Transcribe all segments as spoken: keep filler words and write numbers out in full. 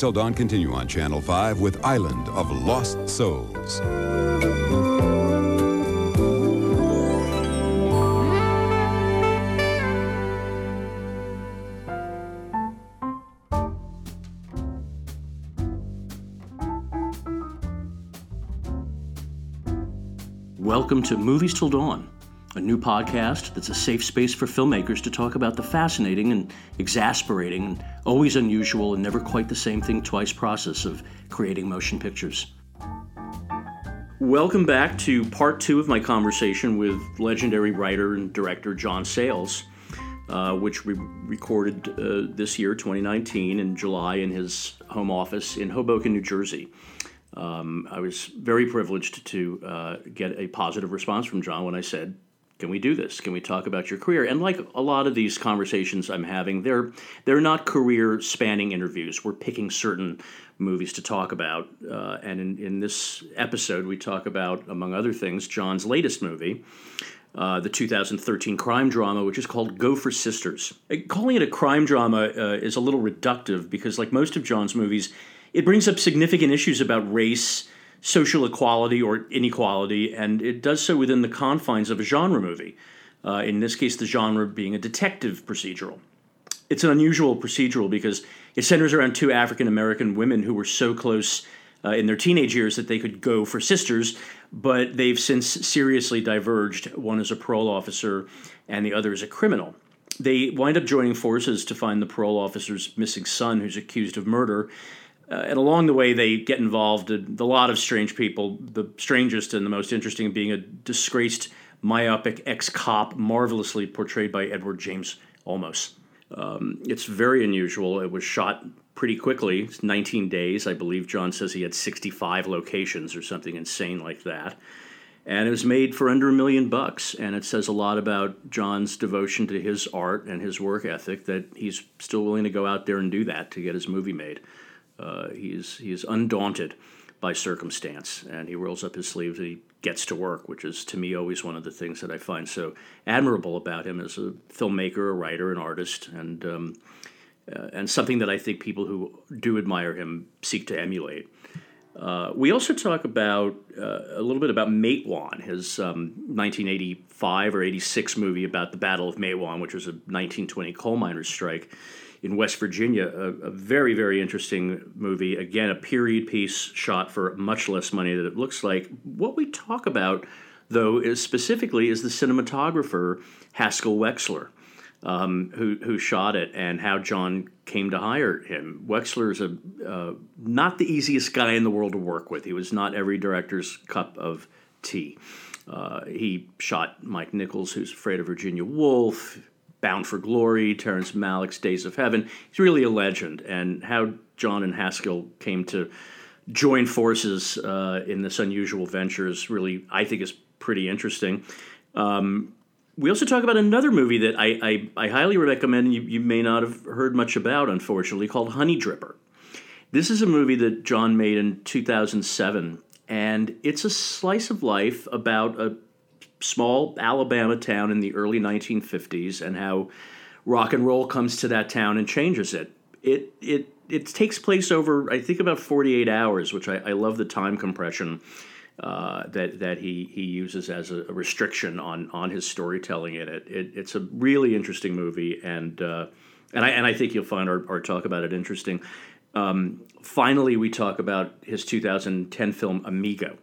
Sundays till dawn continue on Channel five with Island of Lost Souls. Welcome to Movies Till Dawn, a new podcast that's a safe space for filmmakers to talk about the fascinating and exasperating and always unusual and never quite the same thing twice process of creating motion pictures. Welcome back to part two of my conversation with legendary writer and director John Sayles, uh, which we recorded uh, this year, twenty nineteen, in July in his home office in Hoboken, New Jersey. Um, I was very privileged to uh, get a positive response from John when I said, can we do this? Can we talk about your career? And like a lot of these conversations I'm having, they're they're not career-spanning interviews. We're picking certain movies to talk about. Uh, and in, in this episode, we talk about, among other things, John's latest movie, uh, the two thousand thirteen crime drama, which is called Go for Sisters. Calling it a crime drama uh, is a little reductive because, like most of John's movies, it brings up significant issues about race, social equality or inequality, and it does so within the confines of a genre movie, uh, in this case the genre being a detective procedural. It's an unusual procedural because it centers around two African-American women who were so close uh, in their teenage years that they could go for sisters, but they've since seriously diverged. One is a parole officer and the other is a criminal. They wind up joining forces to find the parole officer's missing son, who's accused of murder. Uh, and along the way, they get involved in a lot of strange people, the strangest and the most interesting being a disgraced, myopic ex-cop, marvelously portrayed by Edward James Olmos. Um, it's very unusual. It was shot pretty quickly. It's nineteen days. I believe John says he had sixty-five locations or something insane like that. And it was made for under a million bucks. And it says a lot about John's devotion to his art and his work ethic that he's still willing to go out there and do that to get his movie made. Uh, he is he is undaunted by circumstance, and he rolls up his sleeves and he gets to work, which is, to me, always one of the things that I find so admirable about him as a filmmaker, a writer, an artist, and um, uh, and something that I think people who do admire him seek to emulate. Uh, we also talk about uh, a little bit about Matewan, his um, nineteen eighty-five or eighty-six movie about the Battle of Matewan, which was a nineteen twenty coal miners' strike in West Virginia, a, a very, very interesting movie. Again, a period piece shot for much less money than it looks like. What we talk about, though, is specifically is the cinematographer, Haskell Wexler, um, who, who shot it and how John came to hire him. Wexler is a, uh, not the easiest guy in the world to work with. He was not every director's cup of tea. Uh, he shot Mike Nichols, Who's Afraid of Virginia Woolf, Bound for Glory, Terrence Malick's Days of Heaven. He's really a legend. And how John and Haskell came to join forces uh, in this unusual venture is really, I think, is pretty interesting. Um, we also talk about another movie that I, I, I highly recommend you, you may not have heard much about, unfortunately, called Honey Dripper. This is a movie that John made in two thousand seven, and it's a slice of life about a small Alabama town in the early nineteen fifties and how rock and roll comes to that town and changes it. It it it takes place over, I think, about forty-eight hours, which I, I love the time compression uh, that that he he uses as a, a restriction on on his storytelling in it. it. It's a really interesting movie, and uh, and I and I think you'll find our, our talk about it interesting. Um, finally, we talk about his two thousand ten film Amigo.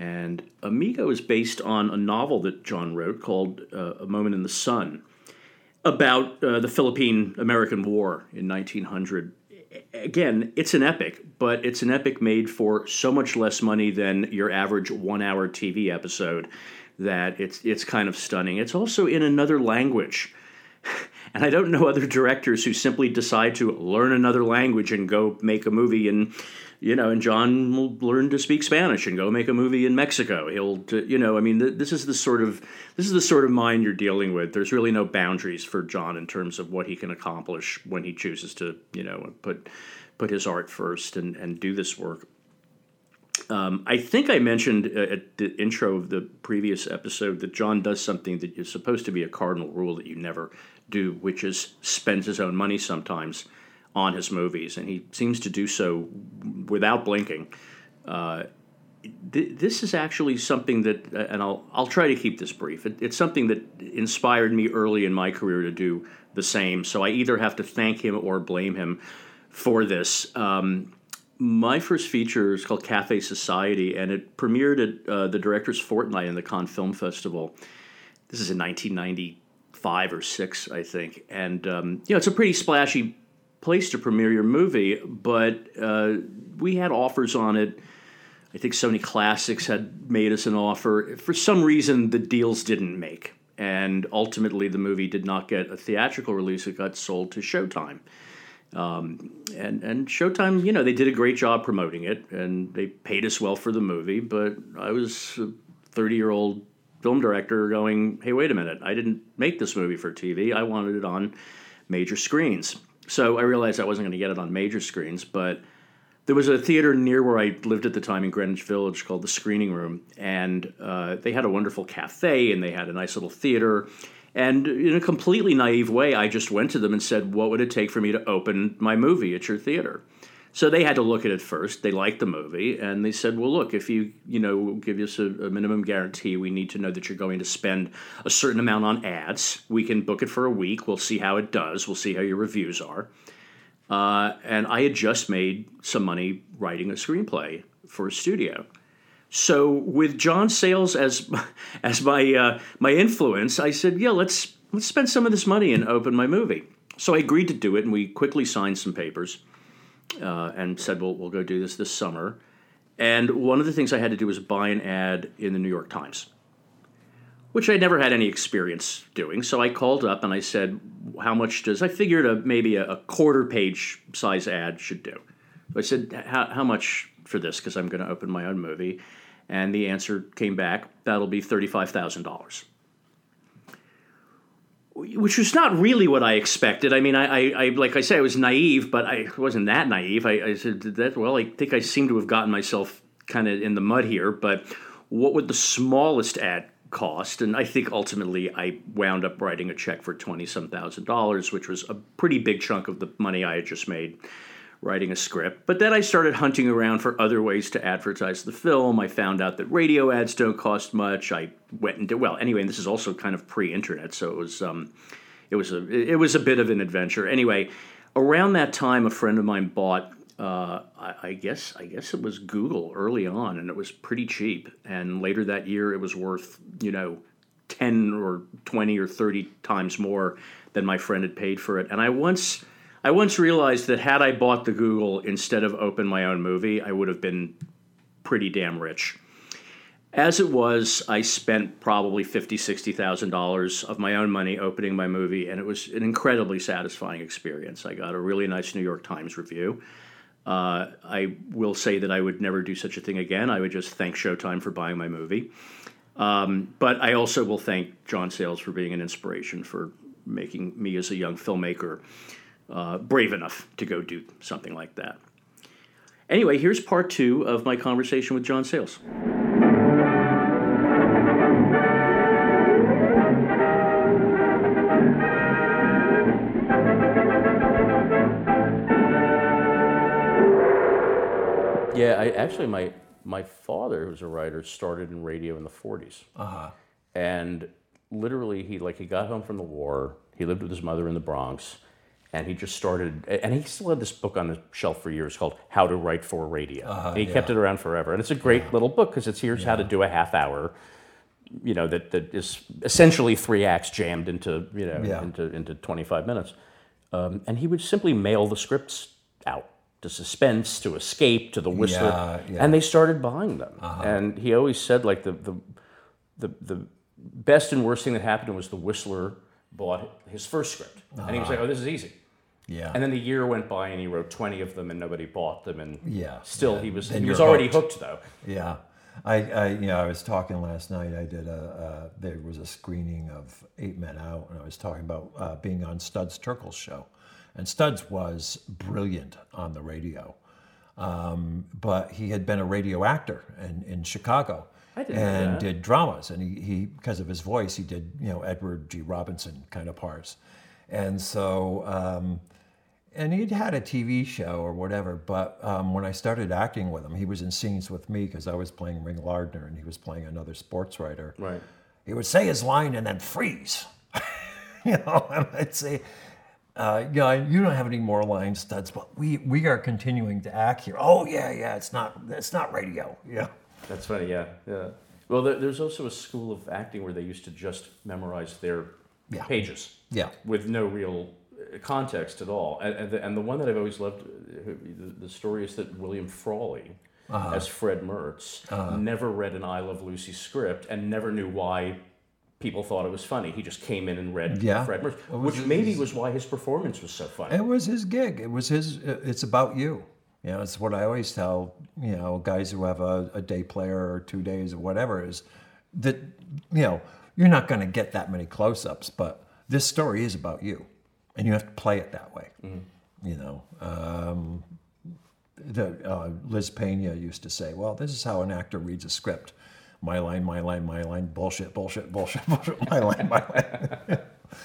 And Amigo is based on a novel that John wrote called uh, A Moment in the Sun about uh, the Philippine-American War in nineteen hundred. Again, it's an epic, but it's an epic made for so much less money than your average one-hour T V episode that it's it's kind of stunning. It's also in another language. And I don't know other directors who simply decide to learn another language and go make a movie in, you know, and John will learn to speak Spanish and go make a movie in Mexico. He'll, you know, I mean, th- this is the sort of, this is the sort of mind you're dealing with. There's really no boundaries for John in terms of what he can accomplish when he chooses to, you know, put, put his art first and, and do this work. Um, I think I mentioned at the intro of the previous episode that John does something that is supposed to be a cardinal rule that you never do, which is spends his own money sometimes on his movies, and he seems to do so without blinking. Uh, th- this is actually something that, and I'll I'll try to keep this brief, it, it's something that inspired me early in my career to do the same, so I either have to thank him or blame him for this. Um, my first feature is called Cafe Society, and it premiered at uh, the Directors' Fortnight in the Cannes Film Festival. This is in nineteen ninety-five or six, I think, and um, you know, it's a pretty splashy place to premiere your movie, but uh, we had offers on it. I think Sony Classics had made us an offer. For some reason, the deals didn't make, and ultimately the movie did not get a theatrical release. It got sold to Showtime. Um, and, and Showtime, you know, they did a great job promoting it, and they paid us well for the movie, but I was a thirty-year-old film director going, hey, wait a minute, I didn't make this movie for T V. I wanted it on major screens. So I realized I wasn't going to get it on major screens, but there was a theater near where I lived at the time in Greenwich Village called the Screening Room, and uh, they had a wonderful cafe, and they had a nice little theater. And in a completely naive way, I just went to them and said, what would it take for me to open my movie at your theater? So they had to look at it first. They liked the movie, and they said, well, look, if you, you know, we'll give us a, a minimum guarantee, we need to know that you're going to spend a certain amount on ads. We can book it for a week. We'll see how it does. We'll see how your reviews are. Uh, and I had just made some money writing a screenplay for a studio. So with John Sayles as as my uh, my influence, I said, yeah, let's let's spend some of this money and open my movie. So I agreed to do it, and we quickly signed some papers. Uh, and said, well, we'll go do this this summer. And one of the things I had to do was buy an ad in the New York Times, which I never had any experience doing. So I called up and I said, how much does, I figured a, maybe a, a quarter page size ad should do. So I said, how, how much for this? Because I'm going to open my own movie. And the answer came back, that'll be thirty-five thousand dollars. Which was not really what I expected. I mean, I, I, I like I say, I was naive, but I wasn't that naive. I, I said, that, well, I think I seem to have gotten myself kind of in the mud here, but what would the smallest ad cost? And I think ultimately I wound up writing a check for twenty-some thousand dollars, which was a pretty big chunk of the money I had just made writing a script. But then I started hunting around for other ways to advertise the film. I found out that radio ads don't cost much. I went and did, well, anyway, and this is also kind of pre-internet, so it was um, it was a it was a bit of an adventure. Anyway, around that time, a friend of mine bought, uh, I, I guess I guess it was Google early on, and it was pretty cheap. And later that year, it was worth, you know, ten or twenty or thirty times more than my friend had paid for it. And I once... I once realized that had I bought the Google instead of opened my own movie, I would have been pretty damn rich. As it was, I spent probably fifty thousand dollars, sixty thousand dollars of my own money opening my movie, and it was an incredibly satisfying experience. I got a really nice New York Times review. Uh, I will say that I would never do such a thing again. I would just thank Showtime for buying my movie. Um, but I also will thank John Sayles for being an inspiration for making me as a young filmmaker Uh, brave enough to go do something like that. Anyway, here's part two of my conversation with John Sayles. Yeah, I, actually, my my father, who's a writer, started in radio in the forties. Uh-huh. And literally, he like he got home from the war. He lived with his mother in the Bronx. And he just started, and he still had this book on the shelf for years called How to Write for Radio. Uh, he yeah. kept it around forever. And it's a great yeah. little book because it's here's yeah. how to do a half hour, you know, that, that is essentially three acts jammed into, you know, yeah. into, into twenty-five minutes. Um, and he would simply mail the scripts out to Suspense, to Escape, to The Whistler. Yeah, yeah. And they started buying them. Uh-huh. And he always said, like, the, the, the, the best and worst thing that happened was The Whistler bought his first script. Uh-huh. And he was like, oh, this is easy. Yeah. And then the year went by and he wrote twenty of them and nobody bought them, and yeah, still yeah. he was and he was already hooked. hooked though. Yeah. I, I you know, I was talking last night, I did a, a there was a screening of Eight Men Out, and I was talking about uh, being on Studs Turkel's show. And Studs was brilliant on the radio. Um, but he had been a radio actor in, in Chicago. And did dramas, and he, he because of his voice, he did, you know, Edward G. Robinson kind of parts, and so um, And he'd had a T V show or whatever, but um, when I started acting with him, he was in scenes with me because I was playing Ring Lardner and he was playing another sports writer. Right. He would say his line and then freeze. You know, and I'd say, uh, you know, you don't have any more lines, Studs, but we, we are continuing to act here. Oh, yeah, yeah, it's not it's not radio. Yeah. That's funny, yeah. yeah. Well, there, there's also a school of acting where they used to just memorize their yeah. pages yeah. with no real context at all. And, and, the, and the one that I've always loved, the, the story is that William Frawley, uh-huh. as Fred Mertz, uh-huh. never read an I Love Lucy script and never knew why people thought it was funny. He just came in and read yeah. Fred Mertz, which his, maybe was why his performance was so funny. It was his gig. It was his, it's about you. You know, it's what I always tell, you know, guys who have a, a day player or two days or whatever is that, you know, you're not going to get that many close-ups, but this story is about you. And you have to play it that way, mm-hmm. you know. Um, the, uh, Liz Pena used to say, "Well, this is how an actor reads a script: my line, my line, my line, bullshit, bullshit, bullshit, bullshit, my line, my line."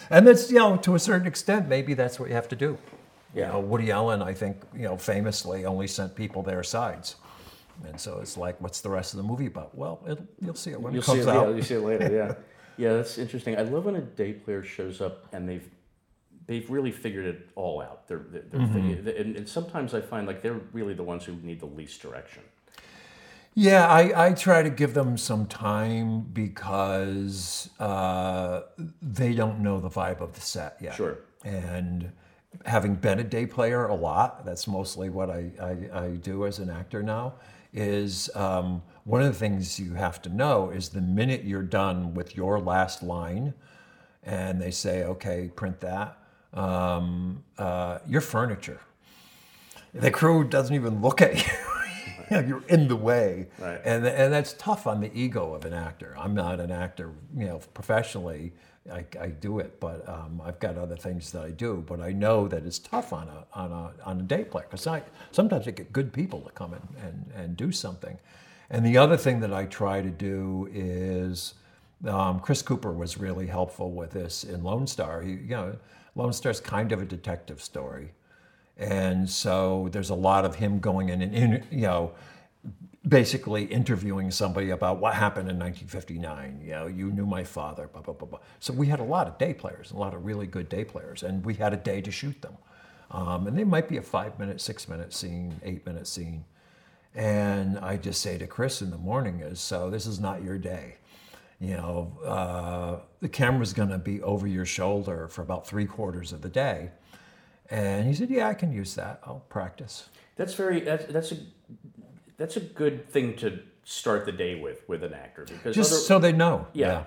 And that's, you know, to a certain extent, maybe that's what you have to do. Yeah. You know, Woody Allen, I think, you know, famously only sent people their sides, and so it's like, what's the rest of the movie about? Well, it'll, you'll see it when you'll it comes see it, out. Yeah, you'll see it later. Yeah, yeah, that's interesting. I love when a day player shows up and they've. They've really figured it all out. They're, they're, they're mm-hmm. and, and sometimes I find like they're really the ones who need the least direction. Yeah, I, I try to give them some time because uh, they don't know the vibe of the set yet. Sure. And having been a day player a lot, that's mostly what I, I, I do as an actor now, is um, one of the things you have to know is the minute you're done with your last line and they say, okay, print that, Um, uh, your furniture. The crew doesn't even look at you. You know, you're in the way. Right. And and that's tough on the ego of an actor. I'm not an actor, you know, professionally. I, I do it, but um, I've got other things that I do. But I know that it's tough on a on a, on a day player because sometimes I get good people to come in and, and do something. And the other thing that I try to do is um, Chris Cooper was really helpful with this in Lone Star. He, you know. Lone Star's kind of a detective story, and so there's a lot of him going in and, in, you know, basically interviewing somebody about what happened in nineteen fifty-nine. You know, you knew my father, blah, blah, blah, blah. So we had a lot of day players, a lot of really good day players, and we had a day to shoot them. Um, and they might be a five-minute, six-minute scene, eight-minute scene. And I just say to Chris in the morning is, so this is not your day. You know, uh, the camera's going to be over your shoulder for about three quarters of the day. And he said, yeah, I can use that. I'll practice. That's very, that's, that's a that's a good thing to start the day with, with an actor. Because Just other, so they know. Yeah.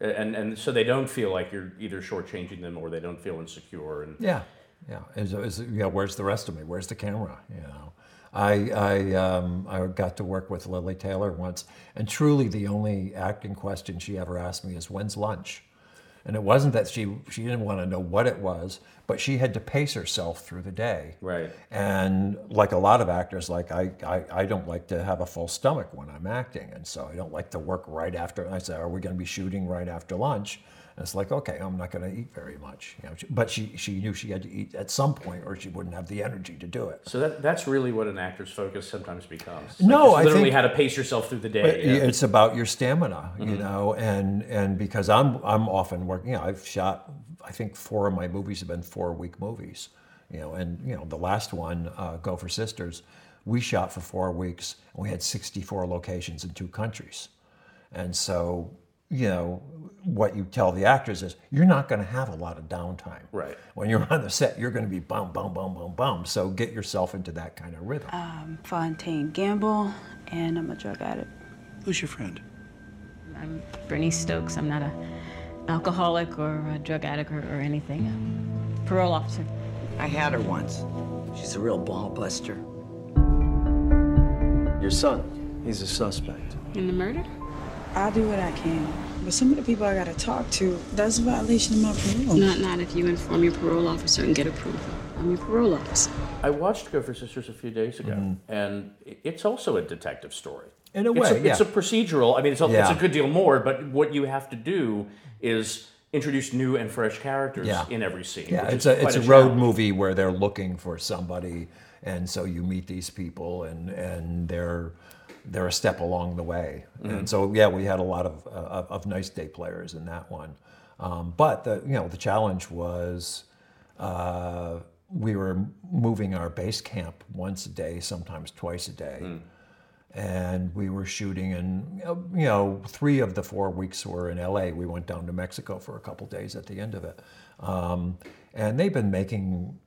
yeah. And and so they don't feel like you're either shortchanging them or they don't feel insecure. And Yeah. Yeah. Is, is, yeah. Where's the rest of me? Where's the camera? You know. I I, um, I got to work with Lily Taylor once, and truly the only acting question she ever asked me is, when's lunch? And it wasn't that she she didn't want to know what it was, but she had to pace herself through the day. Right. And like a lot of actors, like I I, I don't like to have a full stomach when I'm acting, and so I don't like to work right after. And I said, are we going to be shooting right after lunch? And it's like, okay, I'm not going to eat very much, you know. But she, she knew she had to eat at some point, or she wouldn't have the energy to do it. So that that's really what an actor's focus sometimes becomes. It's no, like I literally think, how to pace yourself through the day. Yeah. It's about your stamina, mm-hmm. you know. And and because I'm I'm often working. You know, I've shot, I think four of my movies have been four week movies, you know. And you know, the last one, uh, Go for Sisters, we shot for four weeks, and we had sixty-four locations in two countries, and so. You know, what you tell the actors is you're not going to have a lot of downtime. Right. When you're on the set, you're going to be bum, bum, bum, bum, bum. So get yourself into that kind of rhythm. Um, Fontaine Gamble, and I'm a drug addict. Who's your friend? I'm Bernice Stokes. I'm not a alcoholic or a drug addict or, or anything. I'm a parole officer. I had her once. She's a real ball buster. Your son, he's a suspect. In the murder? I'll do what I can, but some of the people I gotta talk to, that's a violation of my parole. Not, not if you inform your parole officer and get approval. I'm your parole officer. I watched Go for Sisters a few days ago, mm-hmm. and it's also a detective story. In a way, it's a, yeah. It's a procedural, I mean, it's a, yeah. it's a good deal more, but what you have to do is introduce new and fresh characters yeah. in every scene. Yeah, it's a it's a, a road movie where they're looking for somebody, and so you meet these people, and and they're they're a step along the way. Mm-hmm. And so yeah, we had a lot of uh, of nice day players in that one. Um, but the you know the challenge was uh, we were moving our base camp once a day, sometimes twice a day. Mm. And we were shooting, and you know, three of the four weeks were in L A. We went down to Mexico for a couple days at the end of it. Um, and they've been making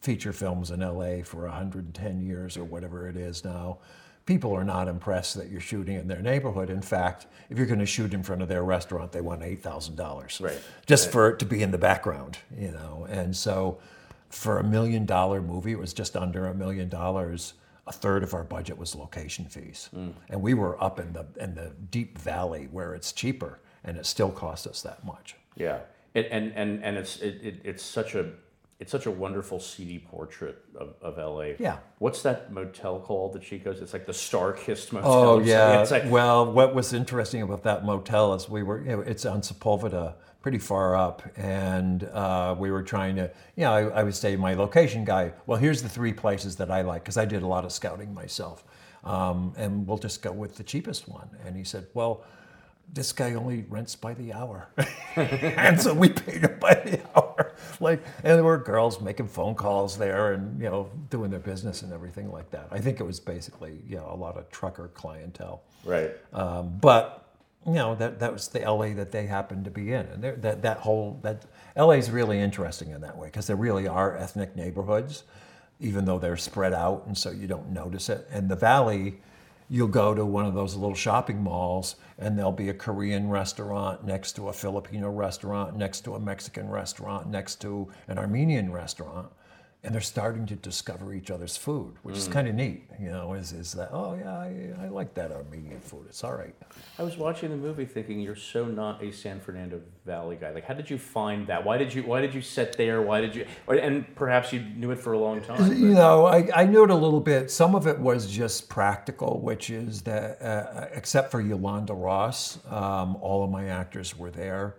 feature films in L A for one hundred ten years or whatever it is now. People are not impressed that you're shooting in their neighborhood. In fact, if you're going to shoot in front of their restaurant, they want eight thousand dollars right. just right. for it to be in the background, you know. And so, for a million dollar movie, it was just under a million dollars. A third of our budget was location fees. Mm. And we were up in the in the deep valley where it's cheaper, and it still cost us that much. Yeah, it, and and and it's it, it, it's such a it's such a wonderful seedy portrait of, of L A. Yeah. What's that motel called that she goes? It's like the Star-Kissed Motel. Oh yeah. It's like, well, what was interesting about that motel is we were you know, it's on Sepulveda, pretty far up, and uh, we were trying to, you know, I, I would say my location guy, well, here's the three places that I like, because I did a lot of scouting myself, um, and we'll just go with the cheapest one. And he said, well, this guy only rents by the hour. And so we paid him by the hour. Like, and there were girls making phone calls there and, you know, doing their business and everything like that. I think it was basically, you know, a lot of trucker clientele. Right. Um, but... You know, that, that was the L A that they happened to be in. And that that whole, that L A's really interesting in that way, because there really are ethnic neighborhoods, even though they're spread out, and so you don't notice it. And the Valley, you'll go to one of those little shopping malls, and there'll be a Korean restaurant next to a Filipino restaurant, next to a Mexican restaurant, next to an Armenian restaurant. And they're starting to discover each other's food, which mm. is kind of neat, you know, is, is that, oh, yeah, I, I like that Armenian food. It's all right. I was watching the movie thinking, you're so not a San Fernando Valley guy. Like, how did you find that? Why did you Why did you sit there? Why did you, or, and perhaps you knew it for a long time. But... You know, I, I knew it a little bit. Some of it was just practical, which is that, uh, except for Yolanda Ross, um, all of my actors were there.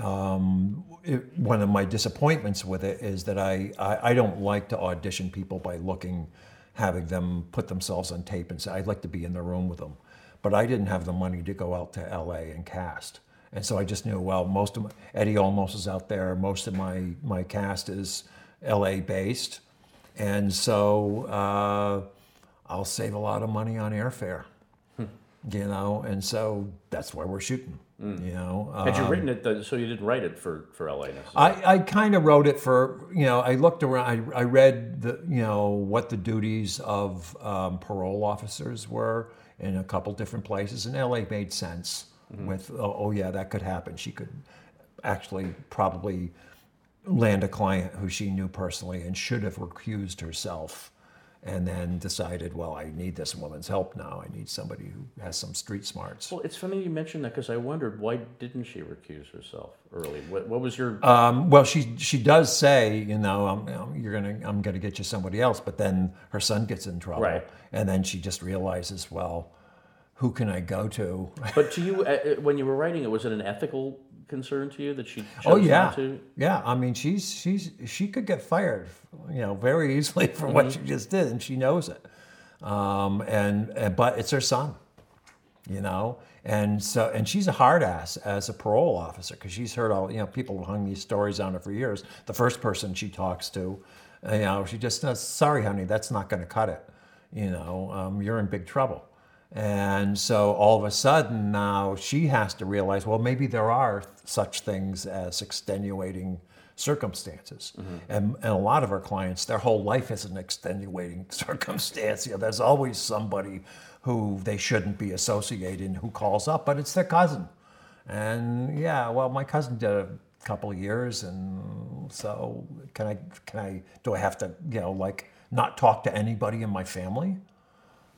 Um, it, one of my disappointments with it is that I, I, I don't like to audition people by looking, having them put themselves on tape and say, I'd like to be in the room with them. But I didn't have the money to go out to L A and cast. And so I just knew, well, most of my, Eddie Olmos is out there, most of my, my cast is L A based. And so uh, I'll save a lot of money on airfare, hmm. you know, and so that's why we're shooting. Mm. You know, um, had you written it, though, so you didn't write it for, for L A? I, I kind of wrote it for, you know, I looked around, I, I read, the you know, what the duties of um, parole officers were in a couple different places, and L A made sense mm-hmm. with, oh, oh, yeah, that could happen. She could actually probably land a client who she knew personally and should have recused herself, and then decided, well, I need this woman's help now. I need somebody who has some street smarts. Well, it's funny you mentioned that, because I wondered, why didn't she recuse herself early? What, what was your... Um, well, she she does say, you know, I'm, you're gonna, I'm gonna get you somebody else, but then her son gets in trouble. Right. And then she just realizes, well, who can I go to? But to you, when you were writing it, was it an ethical concern to you that she chose oh, yeah. not to? Yeah, I mean, she's she's she could get fired, you know, very easily for mm-hmm. what she just did, and she knows it. Um, and, and but it's her son, you know, and so and she's a hard ass as a parole officer, because she's heard all, you know, people hung these stories on her for years. The first person she talks to, you know, she just says, "Sorry, honey, that's not going to cut it. You know, um, you're in big trouble." And so all of a sudden now she has to realize, well, maybe there are such things as extenuating circumstances. Mm-hmm. And, and a lot of our clients, their whole life is an extenuating circumstance. You know, there's always somebody who they shouldn't be associating who calls up, but it's their cousin. And yeah, well, my cousin did a couple of years, and so can I, can I, do I have to, you know, like not talk to anybody in my family?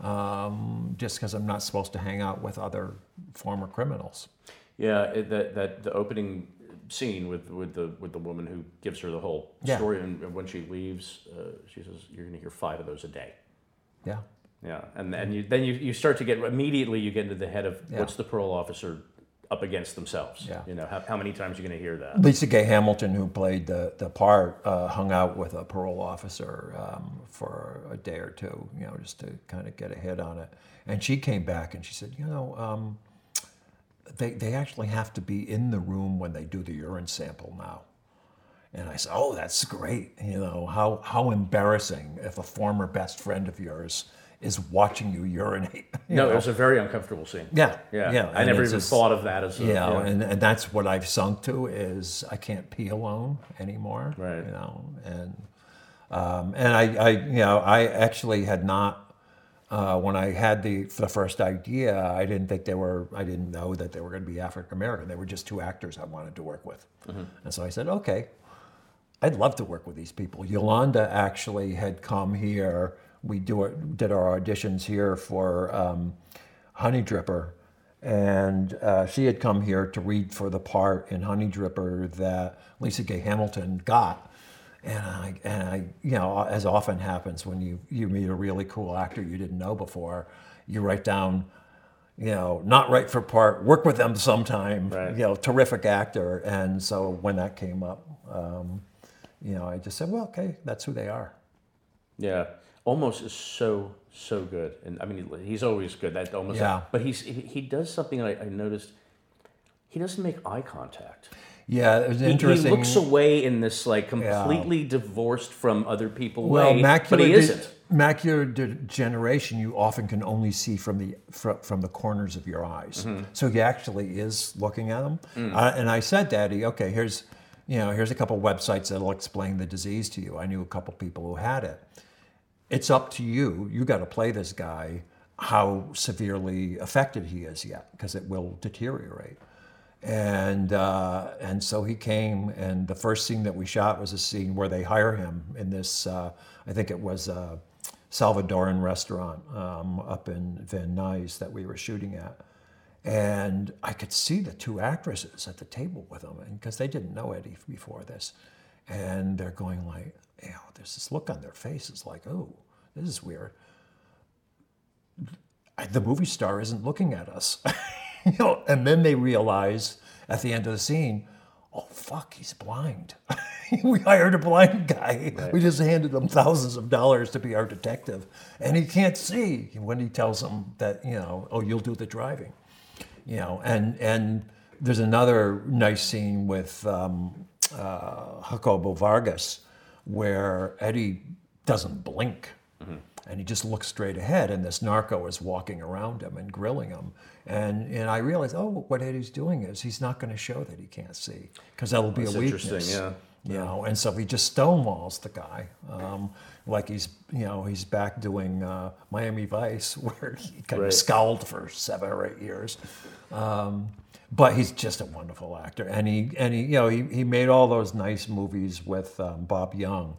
Um, just because I'm not supposed to hang out with other former criminals. Yeah, it, that that the opening scene with, with the with the woman who gives her the whole yeah. story, and when she leaves, uh, she says, "You're going to hear five of those a day." Yeah, yeah, and and you, then you you start to get immediately you get into the head of yeah. what's the parole officer up against themselves. Yeah. You know, how, how many times are you going to hear that? Lisa Gay Hamilton, who played the, the part, uh, hung out with a parole officer um, for a day or two, you know, just to kind of get a hit on it. And she came back and she said, you know, um, they they actually have to be in the room when they do the urine sample now. And I said, oh, that's great. You know, how how embarrassing if a former best friend of yours is watching you urinate. You no, know? It was a very uncomfortable scene. Yeah, yeah. yeah. I and never even just, thought of that as a... You know, yeah, and, and that's what I've sunk to is I can't pee alone anymore. Right. You know, and um, and I, I, you know, I actually had not, uh, when I had the, the first idea, I didn't think they were, I didn't know that they were going to be African-American. They were just two actors I wanted to work with. Mm-hmm. And so I said, okay, I'd love to work with these people. Yolanda actually had come here. We do it, did our auditions here for um, Honey Dripper, and uh, she had come here to read for the part in Honey Dripper that Lisa Gay Hamilton got. And I, and I, you know, as often happens when you, you meet a really cool actor you didn't know before, you write down, you know, not right for part, work with them sometime, right. You know, terrific actor. And so when that came up, um, you know, I just said, well, okay, that's who they are. Yeah. Olmos is so so good, and I mean he's always good. That Olmos, yeah. But he's he, he does something I, I noticed. He doesn't make eye contact. Yeah, it was he, interesting. He looks away in this like completely yeah. divorced from other people. Well, way, macular but he de- isn't. Macular degeneration you often can only see from the from, from the corners of your eyes. Mm-hmm. So he actually is looking at them. Mm. Uh, and I said, Daddy, okay, here's you know here's a couple websites that'll explain the disease to you. I knew a couple people who had it. It's up to you. You got to play this guy how severely affected he is yet, because it will deteriorate. And uh, and so he came, and the first scene that we shot was a scene where they hire him in this, uh, I think it was a Salvadoran restaurant um, up in Van Nuys that we were shooting at. And I could see the two actresses at the table with him, because they didn't know Eddie before this. And they're going like, you know, there's this look on their faces like, oh, this is weird. The movie star isn't looking at us. You know, and then they realize at the end of the scene, oh, fuck, he's blind. We hired a blind guy. Right. We just handed him thousands of dollars to be our detective. And he can't see when he tells them that, you know, oh, you'll do the driving. You know, and, and there's another nice scene with um, uh, Jacobo Vargas, where Eddie doesn't blink, mm-hmm. and he just looks straight ahead, and this narco is walking around him and grilling him. And and I realized, oh, what Eddie's doing is he's not going to show that he can't see, because that'll be That's a weakness. Interesting, yeah. You yeah. know, and so he just stonewalls the guy, um, like he's, you know, he's back doing uh, Miami Vice, where he kind right. of scowled for seven or eight years. Um, But he's just a wonderful actor, and he and he you know he, he made all those nice movies with um, Bob Young,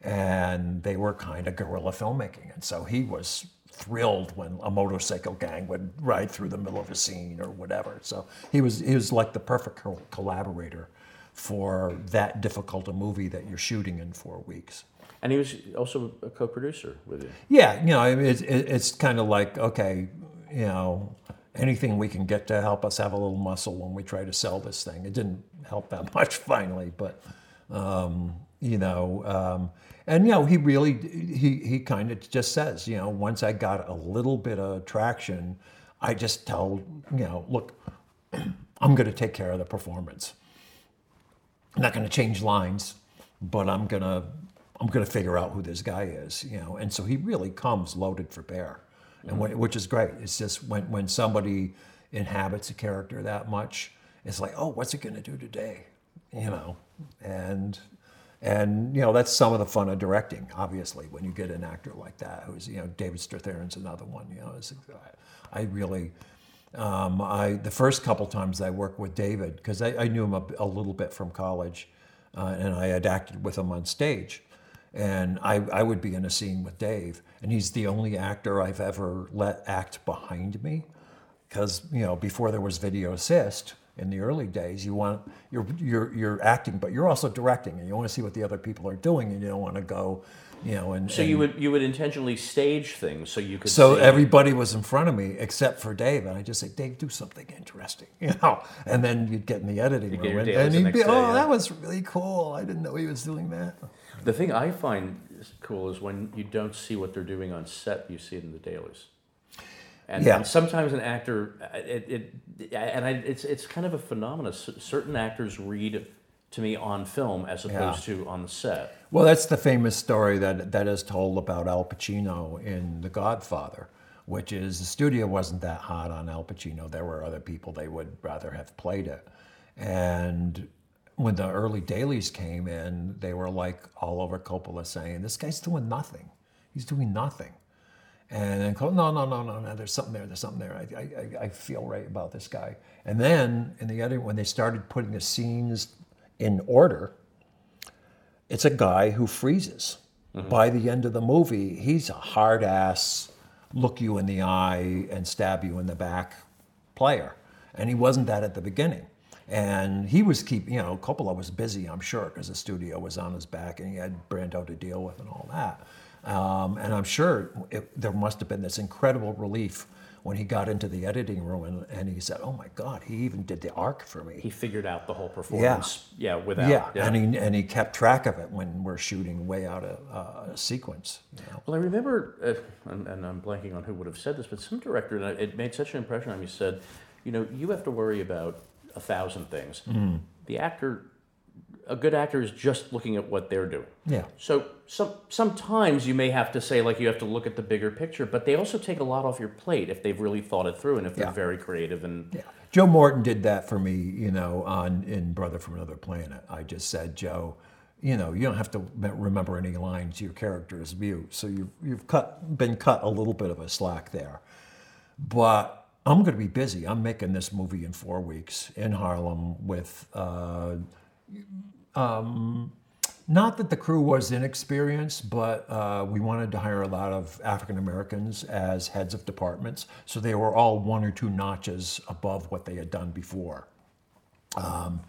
and they were kind of guerrilla filmmaking, and so he was thrilled when a motorcycle gang would ride through the middle of a scene or whatever. So he was he was like the perfect collaborator for that difficult a movie that you're shooting in four weeks. And he was also a co-producer with you. Yeah, you know, I mean, it's it's kind of like okay, you know. Anything we can get to help us have a little muscle when we try to sell this thing. It didn't help that much finally, but, um, you know, um, and, you know, he really, he he kind of just says, you know, once I got a little bit of traction, I just tell, you know, look, I'm going to take care of the performance. I'm not going to change lines, but I'm going to, I'm going to figure out who this guy is, you know. And so he really comes loaded for bear. And when, which is great. It's just when, when somebody inhabits a character that much, it's like, oh, what's it going to do today? You know, and and you know that's some of the fun of directing. Obviously, when you get an actor like that, who's you know David Strathairn's another one. You know, it's, I really, um, I the first couple times I worked with David because I, I knew him a, a little bit from college, uh, and I had acted with him on stage. And I, I would be in a scene with Dave, and he's the only actor I've ever let act behind me, because you know before there was video assist, in the early days, you want you're you're you're acting, but you're also directing, and you want to see what the other people are doing, and you don't want to go, you know. And so and, you would you would intentionally stage things so you could. So see. Everybody was in front of me except for Dave, and I just say, Dave, do something interesting, you know. And then you'd get in the editing room, and, and he'd be, oh, day, yeah. that was really cool. I didn't know he was doing that. The thing I find cool is when you don't see what they're doing on set, you see it in the dailies. And, yeah. and sometimes an actor, it, it and I, it's it's kind of a phenomenon. Certain actors read to me on film as opposed yeah. to on the set. Well, that's the famous story that that is told about Al Pacino in The Godfather, which is the studio wasn't that hot on Al Pacino. There were other people they would rather have played it. And when the early dailies came in, they were like all over Coppola saying, this guy's doing nothing. He's doing nothing. And then, no, no, no, no, no, there's something there, there's something there. I, I I feel right about this guy. And then, in the editing, when they started putting the scenes in order, it's a guy who freezes. Mm-hmm. By the end of the movie, he's a hard-ass, look you in the eye and stab you in the back player. And he wasn't that at the beginning. And he was keeping, you know, Coppola was busy, I'm sure, because the studio was on his back and he had Brando to deal with and all that. Um, and I'm sure it, there must have been this incredible relief when he got into the editing room and, and he said, oh my God, he even did the arc for me. He figured out the whole performance. Yeah, yeah without. Yeah, yeah. And, he, and he kept track of it when we're shooting way out of uh, sequence. You know? Well, I remember, uh, and, and I'm blanking on who would have said this, but some director, and it made such an impression on me, said, you know, you have to worry about a thousand things. Mm. The actor... A good actor is just looking at what they're doing. Yeah. So some sometimes you may have to say, like, you have to look at the bigger picture, but they also take a lot off your plate if they've really thought it through and if yeah. they're very creative. And yeah. Joe Morton did that for me, you know, on in Brother from Another Planet. I just said, Joe, you know, you don't have to remember any lines your character's view, so you've you've cut been cut a little bit of a slack there, but. I'm going to be busy. I'm making this movie in four weeks in Harlem with, uh, um, not that the crew was inexperienced, but uh, we wanted to hire a lot of African Americans as heads of departments. So they were all one or two notches above what they had done before. Um,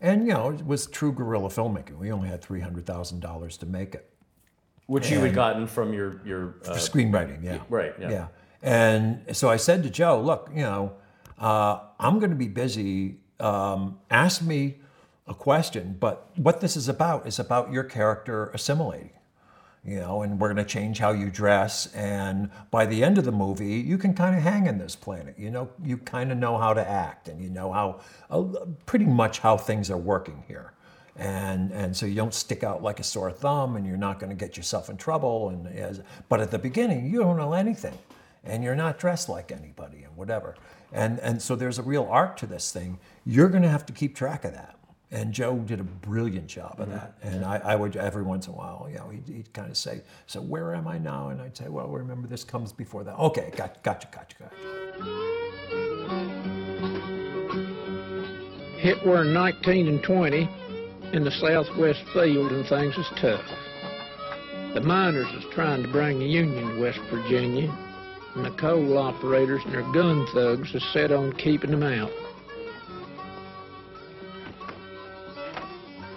and, you know, it was true guerrilla filmmaking. We only had three hundred thousand dollars to make it. Which and you had gotten from your... your uh, screenwriting, yeah. Right, yeah. yeah. And so I said to Joe, look, you know, uh, I'm going to be busy. Um, ask me a question, but what this is about is about your character assimilating, you know, and we're going to change how you dress. And by the end of the movie, you can kind of hang in this planet. You know, you kind of know how to act and you know how uh, pretty much how things are working here. And and so you don't stick out like a sore thumb and you're not going to get yourself in trouble. And as, but at the beginning, you don't know anything. And you're not dressed like anybody and whatever. And and so there's a real art to this thing. You're going to have to keep track of that. And Joe did a brilliant job of mm-hmm. that. And I, I would, every once in a while, you know, he'd, he'd kind of say, so where am I now? And I'd say, well, remember this comes before that. Okay, gotcha, gotcha, gotcha, gotcha. Hit were nineteen and twenty in the southwest field and things is tough. The miners is trying to bring a union to West Virginia. And the coal operators and their gun thugs are set on keeping them out.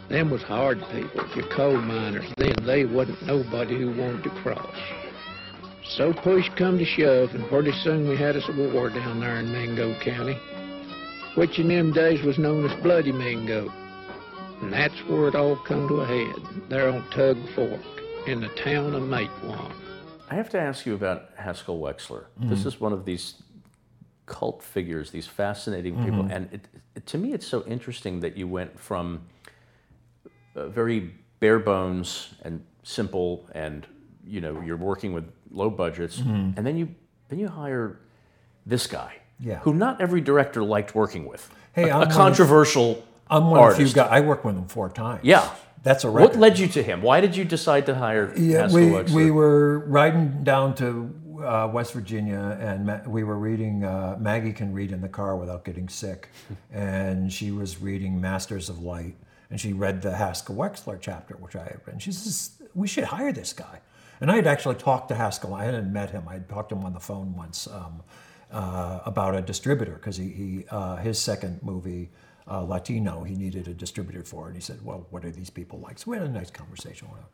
Them was hard people, your coal miners. Then they wasn't nobody who wanted to cross. So push come to shove, and pretty soon we had us a war down there in Mingo County, which in them days was known as Bloody Mingo. And that's where it all come to a head, there on Tug Fork, in the town of Matewan. I have to ask you about Haskell Wexler. Mm-hmm. This is one of these cult figures, these fascinating mm-hmm. people. And it, it, to me, it's so interesting that you went from uh, very bare bones and simple and, you know, you're working with low budgets. Mm-hmm. And then you then you hire this guy, yeah. who not every director liked working with. Hey, a, I'm a controversial of, I'm one artist. Of few guys. I worked with him four times. Yeah. That's a record. What led you to him? Why did you decide to hire yeah, Haskell we, Wexler? We were riding down to uh, West Virginia, and Ma- we were reading, uh, Maggie can read in the car without getting sick, and she was reading Masters of Light, and she read the Haskell Wexler chapter, which I had read, and she says, we should hire this guy. And I had actually talked to Haskell. I hadn't met him. I had talked to him on the phone once. Um, uh, about a distributor because he, he uh, his second movie, uh, Latino, he needed a distributor for. And he said, well, what are these people like? So we had a nice conversation with him.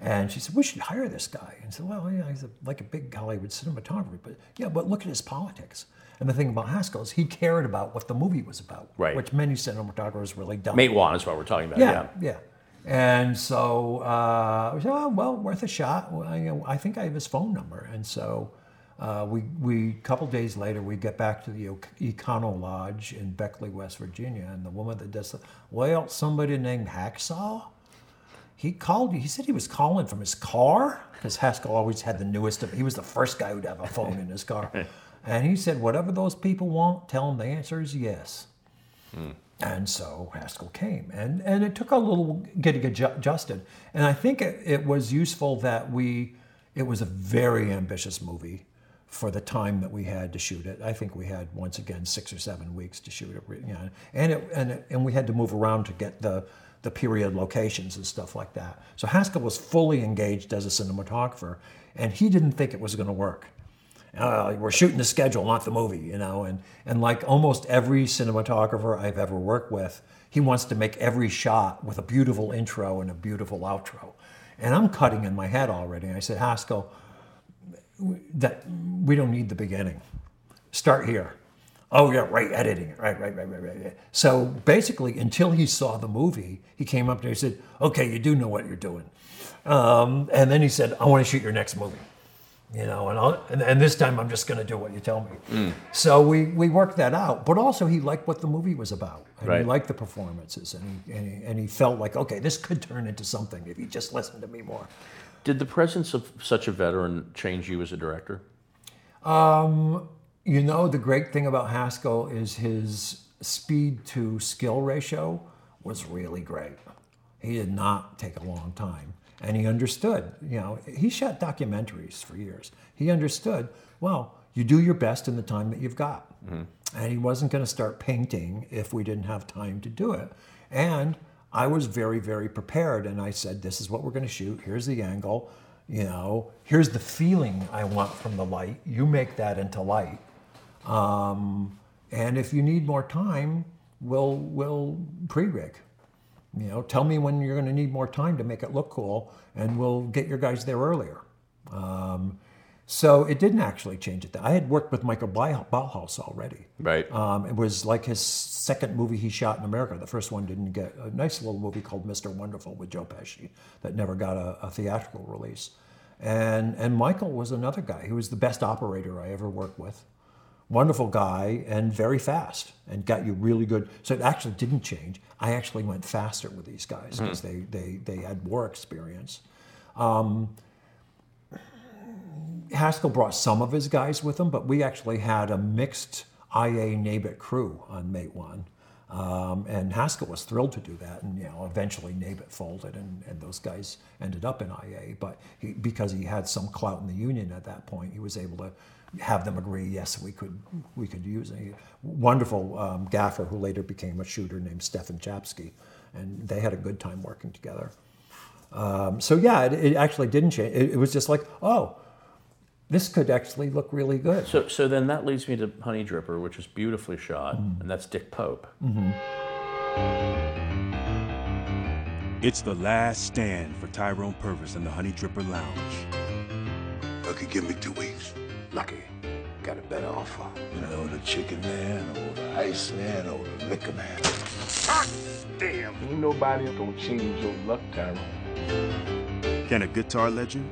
And she said, we should hire this guy. And I said, well, yeah, he's a, like a big Hollywood cinematographer. But yeah, but look at his politics. And the thing about Haskell is he cared about what the movie was about, right. Which many cinematographers really don't. Matewan is what we're talking about. Yeah, yeah. yeah. And so uh, I said, oh, well, worth a shot. Well, I, you know, I think I have his phone number. And so uh, we, we, a couple days later, we get back to the Econo Lodge in Beckley, West Virginia. And the woman that does the, well, somebody named Hacksaw? He called you. He said he was calling from his car because Haskell always had the newest of. He was the first guy who'd have a phone in his car, and he said, "Whatever those people want, tell them the answer is yes." Hmm. And so Haskell came, and and it took a little getting adjusted. And I think it, it was useful that we. It was a very ambitious movie for the time that we had to shoot it. I think we had, once again, six or seven weeks to shoot it, you know, and it and it, and we had to move around to get the. the period locations and stuff like that. So Haskell was fully engaged as a cinematographer, and he didn't think it was going to work. Uh, we're shooting the schedule, not the movie, you know. And and like almost every cinematographer I've ever worked with, he wants to make every shot with a beautiful intro and a beautiful outro. And I'm cutting in my head already. And I said, Haskell, that we don't need the beginning. Start here. Oh, yeah, right, editing it, right, right, right, right, right. So basically, until he saw the movie, he came up to me and said, okay, you do know what you're doing. Um, and then he said, I want to shoot your next movie. You know, and I'll, and, and this time I'm just going to do what you tell me. Mm. So we, we worked that out. But also, he liked what the movie was about. And right. He liked the performances. And he, and, he, and he felt like, okay, this could turn into something if he just listened to me more. Did the presence of such a veteran change you as a director? Um... You know, the great thing about Haskell is his speed to skill ratio was really great. He did not take a long time. And he understood, you know, he shot documentaries for years. He understood, well, you do your best in the time that you've got. Mm-hmm. And he wasn't going to start painting if we didn't have time to do it. And I was very, very prepared. And I said, this is what we're going to shoot. Here's the angle. You know, here's the feeling I want from the light. You make that into light. Um, and if you need more time, we'll, we'll pre-rig. You know, tell me when you're going to need more time to make it look cool, and we'll get your guys there earlier. Um, so it didn't actually change it. I had worked with Michael Bauhaus already. Right. Um, it was like his second movie he shot in America. The first one didn't get a nice little movie called Mister Wonderful with Joe Pesci that never got a, a theatrical release. And, and Michael was another guy. He was the best operator I ever worked with. Wonderful guy and very fast and got you really good. So it actually didn't change. I actually went faster with these guys because mm. they, they, they had more experience. Um, Haskell brought some of his guys with him, but we actually had a mixed I A Nabit crew on Matewan. Um, and Haskell was thrilled to do that. And, you know, eventually Nabit folded and, and those guys ended up in I A. But he, because he had some clout in the union at that point, he was able to have them agree, yes, we could we could use a wonderful um, gaffer who later became a shooter named Stefan Chapsky, and they had a good time working together. Um, so yeah, it, it actually didn't change. It, it was just like, oh, this could actually look really good. So so then that leads me to Honey Dripper, which is beautifully shot, mm-hmm. and that's Dick Pope. Mm-hmm. It's the last stand for Tyrone Purvis in the Honey Dripper Lounge. Okay, give me two weeks. Lucky, got a better offer. You know, the chicken man, or the ice man, or the liquor man. Ah, damn, ain't nobody gonna change your luck, Tyrone. Can a guitar legend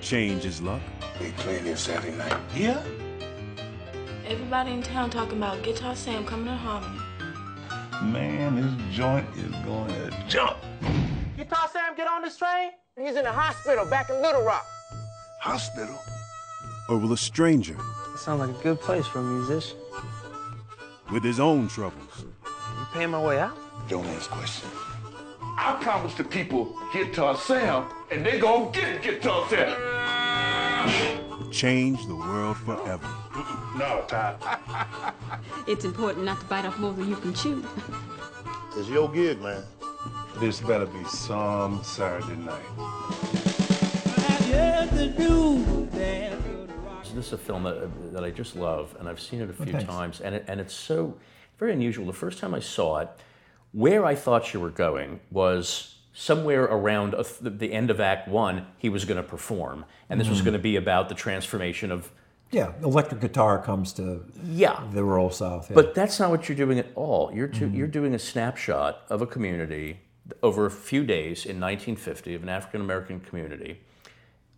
change his luck? They playing here Saturday night. Yeah? Everybody in town talking about Guitar Sam coming to Harmony. Man, this joint is going to jump. Guitar Sam get on this train? He's in the hospital back in Little Rock. Hospital? Or will a stranger? That sounds like a good place for a musician. With his own troubles. You paying my way out? Don't ask questions. I promised the people Guitar Sam, and they gonna get Guitar Sam. Change the world forever. No, Ty. It's important not to bite off more than you can chew. It's your gig, man. This better be some Saturday night. I have to do that. this, this is a film that, that I just love, and I've seen it a few oh, times, and it, and it's so very unusual. The first time I saw it, where I thought you were going was somewhere around a th- the end of Act One, he was going to perform, and this mm. was going to be about the transformation of... Yeah, electric guitar comes to yeah. the rural South. Yeah. But that's not what you're doing at all. You're to, mm. you're doing a snapshot of a community over a few days in nineteen fifty of an African-American community.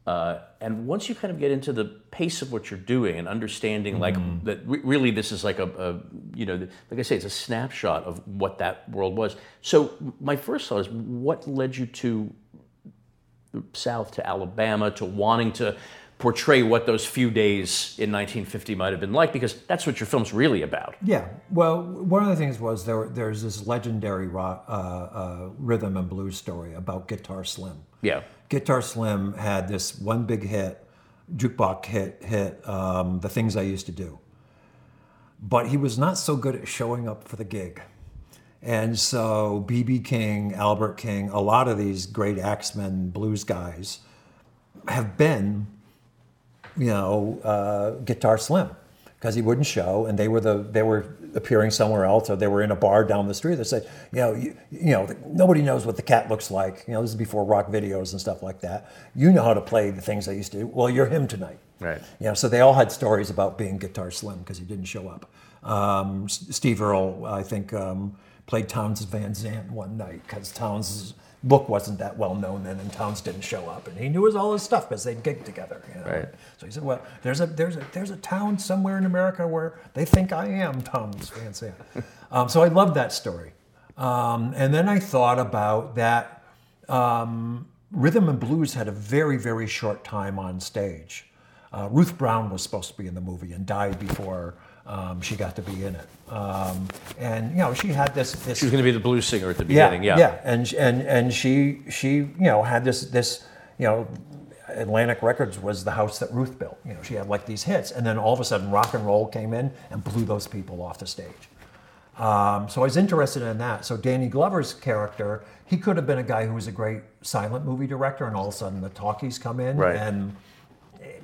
Uh, and once you kind of get into the pace of what you're doing and understanding, like mm. that, re- really, this is like a, a, you know, like I say, it's a snapshot of what that world was. So my first thought is, what led you to the South, to Alabama, to wanting to portray what those few days in nineteen fifty might have been like? Because that's what your film's really about. Yeah. Well, one of the things was there. There's this legendary rock, uh, uh, rhythm and blues story about Guitar Slim. Yeah. Guitar Slim had this one big hit, jukebox hit, hit um, The Things I Used to Do. But he was not so good at showing up for the gig. And so B B King, Albert King, a lot of these great axemen, blues guys have been, you know, uh, Guitar Slim, because he wouldn't show, and they were the they were appearing somewhere else, or they were in a bar down the street. They said, you know, you, you know, nobody knows what the cat looks like. You know, this is before rock videos and stuff like that. You know how to play The Things I Used to Do. Well, you're him tonight, right? You know, so they all had stories about being Guitar Slim because he didn't show up. Um, Steve Earle, I think, um, played Townes Van Zandt one night because Townes' book wasn't that well known then, and Townes didn't show up, and he knew his, all his stuff because they'd gig together. You know? Right. So he said, "Well, there's a there's a there's a town somewhere in America where they think I am Townes Van Zandt." um, so I loved that story, um, and then I thought about that. Um, rhythm and blues had a very very short time on stage. Uh, Ruth Brown was supposed to be in the movie and died before Um, she got to be in it, um, and you know she had this, this. She was going to be the blues singer at the beginning, yeah, yeah. yeah. And and and she she you know had this this you know Atlantic Records was the house that Ruth built. You know she had like these hits, and then all of a sudden rock and roll came in and blew those people off the stage. Um, so I was interested in that. So Danny Glover's character, he could have been a guy who was a great silent movie director, and all of a sudden the talkies come in, right. and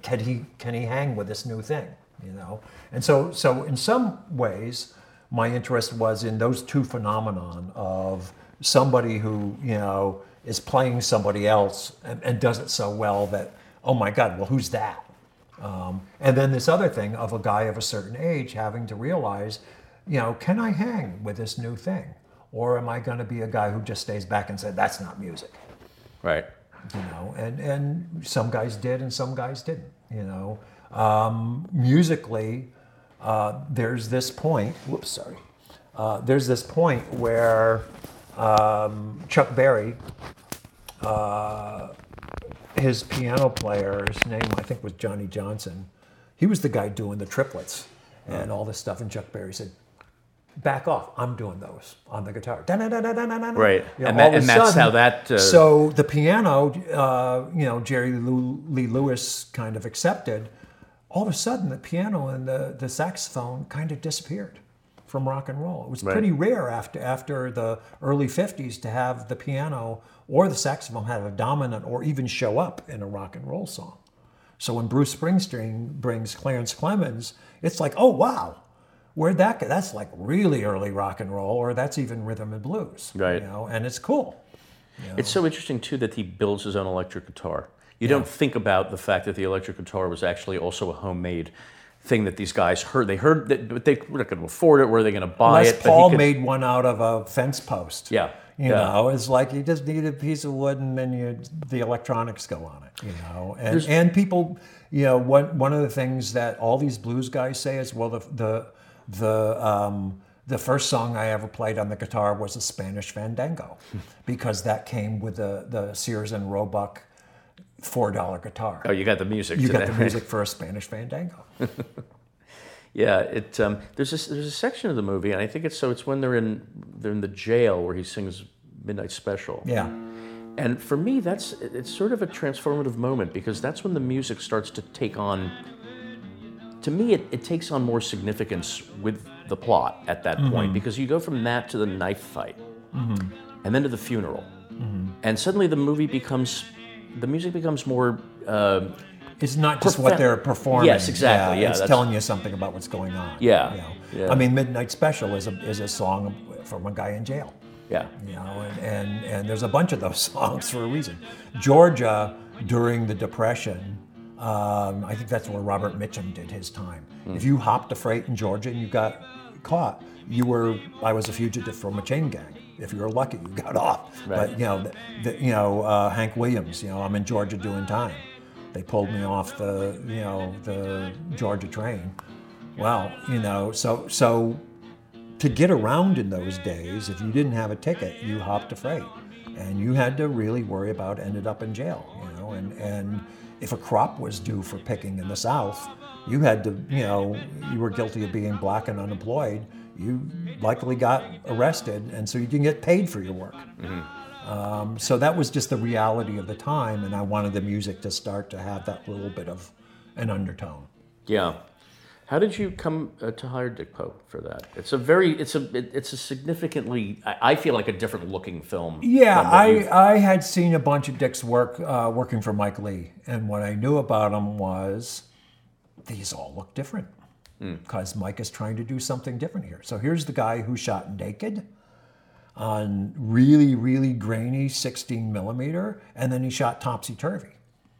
can he can he hang with this new thing? You know, and so so in some ways, my interest was in those two phenomenon of somebody who you know is playing somebody else and, and does it so well that oh my God, well who's that? Um, and then this other thing of a guy of a certain age having to realize, you know, can I hang with this new thing, or am I going to be a guy who just stays back and says that's not music? Right. You know, and and some guys did and some guys didn't. You know. Um, musically, uh, there's this point, whoops, sorry, uh, there's this point where um, Chuck Berry, uh, his piano player, his name I think was Johnny Johnson, he was the guy doing the triplets and all this stuff, and Chuck Berry said, back off, I'm doing those on the guitar. Right, you know, and, that, and that's sudden, how that... Uh... So the piano, uh, you know, Jerry Lee Lewis kind of accepted. All of a sudden, the piano and the, the saxophone kind of disappeared from rock and roll. It was right. pretty rare after after the early fifties to have the piano or the saxophone have a dominant or even show up in a rock and roll song. So when Bruce Springsteen brings Clarence Clemens, it's like, oh, wow, where'd that go? That's like really early rock and roll, or that's even rhythm and blues. Right. You know, and it's cool. You know? It's so interesting, too, that he builds his own electric guitar. You yeah. don't think about the fact that the electric guitar was actually also a homemade thing that these guys heard. They heard that, but they were not going to afford it. Were they going to buy Les it? Paul but he could... made one out of a fence post. Yeah. You yeah. know, it's like you just need a piece of wood and then you, the electronics go on it, you know. And There's... and people, you know, one, one of the things that all these blues guys say is, well, the the the um, the first song I ever played on the guitar was a Spanish Fandango because that came with the, the Sears and Roebuck four dollar guitar. Oh, you got the music. You got the music for a Spanish Fandango. yeah, it. Um, there's this, there's a section of the movie, and I think it's so. It's when they're in they're in the jail where he sings Midnight Special. Yeah. And for me, that's it's sort of a transformative moment because that's when the music starts to take on. To me, it, it takes on more significance with the plot at that mm-hmm. point because you go from that to the knife fight, mm-hmm. and then to the funeral, mm-hmm. and suddenly the movie becomes. The music becomes more uh, It's not just Perfe- what they're performing. Yes, exactly. Yeah, yeah, it's telling you something about what's going on. Yeah, you know? yeah. I mean, Midnight Special is a is a song from a guy in jail. Yeah. You know, and, and, and there's a bunch of those songs for a reason. Georgia, during the Depression, um, I think that's where Robert Mitchum did his time. Mm. If you hopped a freight in Georgia and you got caught, you were, I was a fugitive from a chain gang. If you were lucky, you got off. Right. But, you know, the, the, you know uh, Hank Williams, you know, I'm in Georgia doing time. They pulled me off the, you know, the Georgia train. Well, you know, so so... to get around in those days, if you didn't have a ticket, you hopped a freight, and you had to really worry about ended up in jail, you know. And, and if a crop was due for picking in the South, you had to, you know, you were guilty of being black and unemployed. You likely got arrested, and so you didn't get paid for your work. Mm-hmm. Um, so that was just the reality of the time, and I wanted the music to start to have that little bit of an undertone. Yeah. How did you come uh, to hire Dick Pope for that? It's a very, it's a, it, it's a significantly, I, I feel like a different looking film. Yeah, I, I had seen a bunch of Dick's work uh, working for Mike Lee, and what I knew about him was these all look different because mm. Mike is trying to do something different here. So here's the guy who shot naked on really, really grainy sixteen millimeter, and then he shot Topsy Turvy.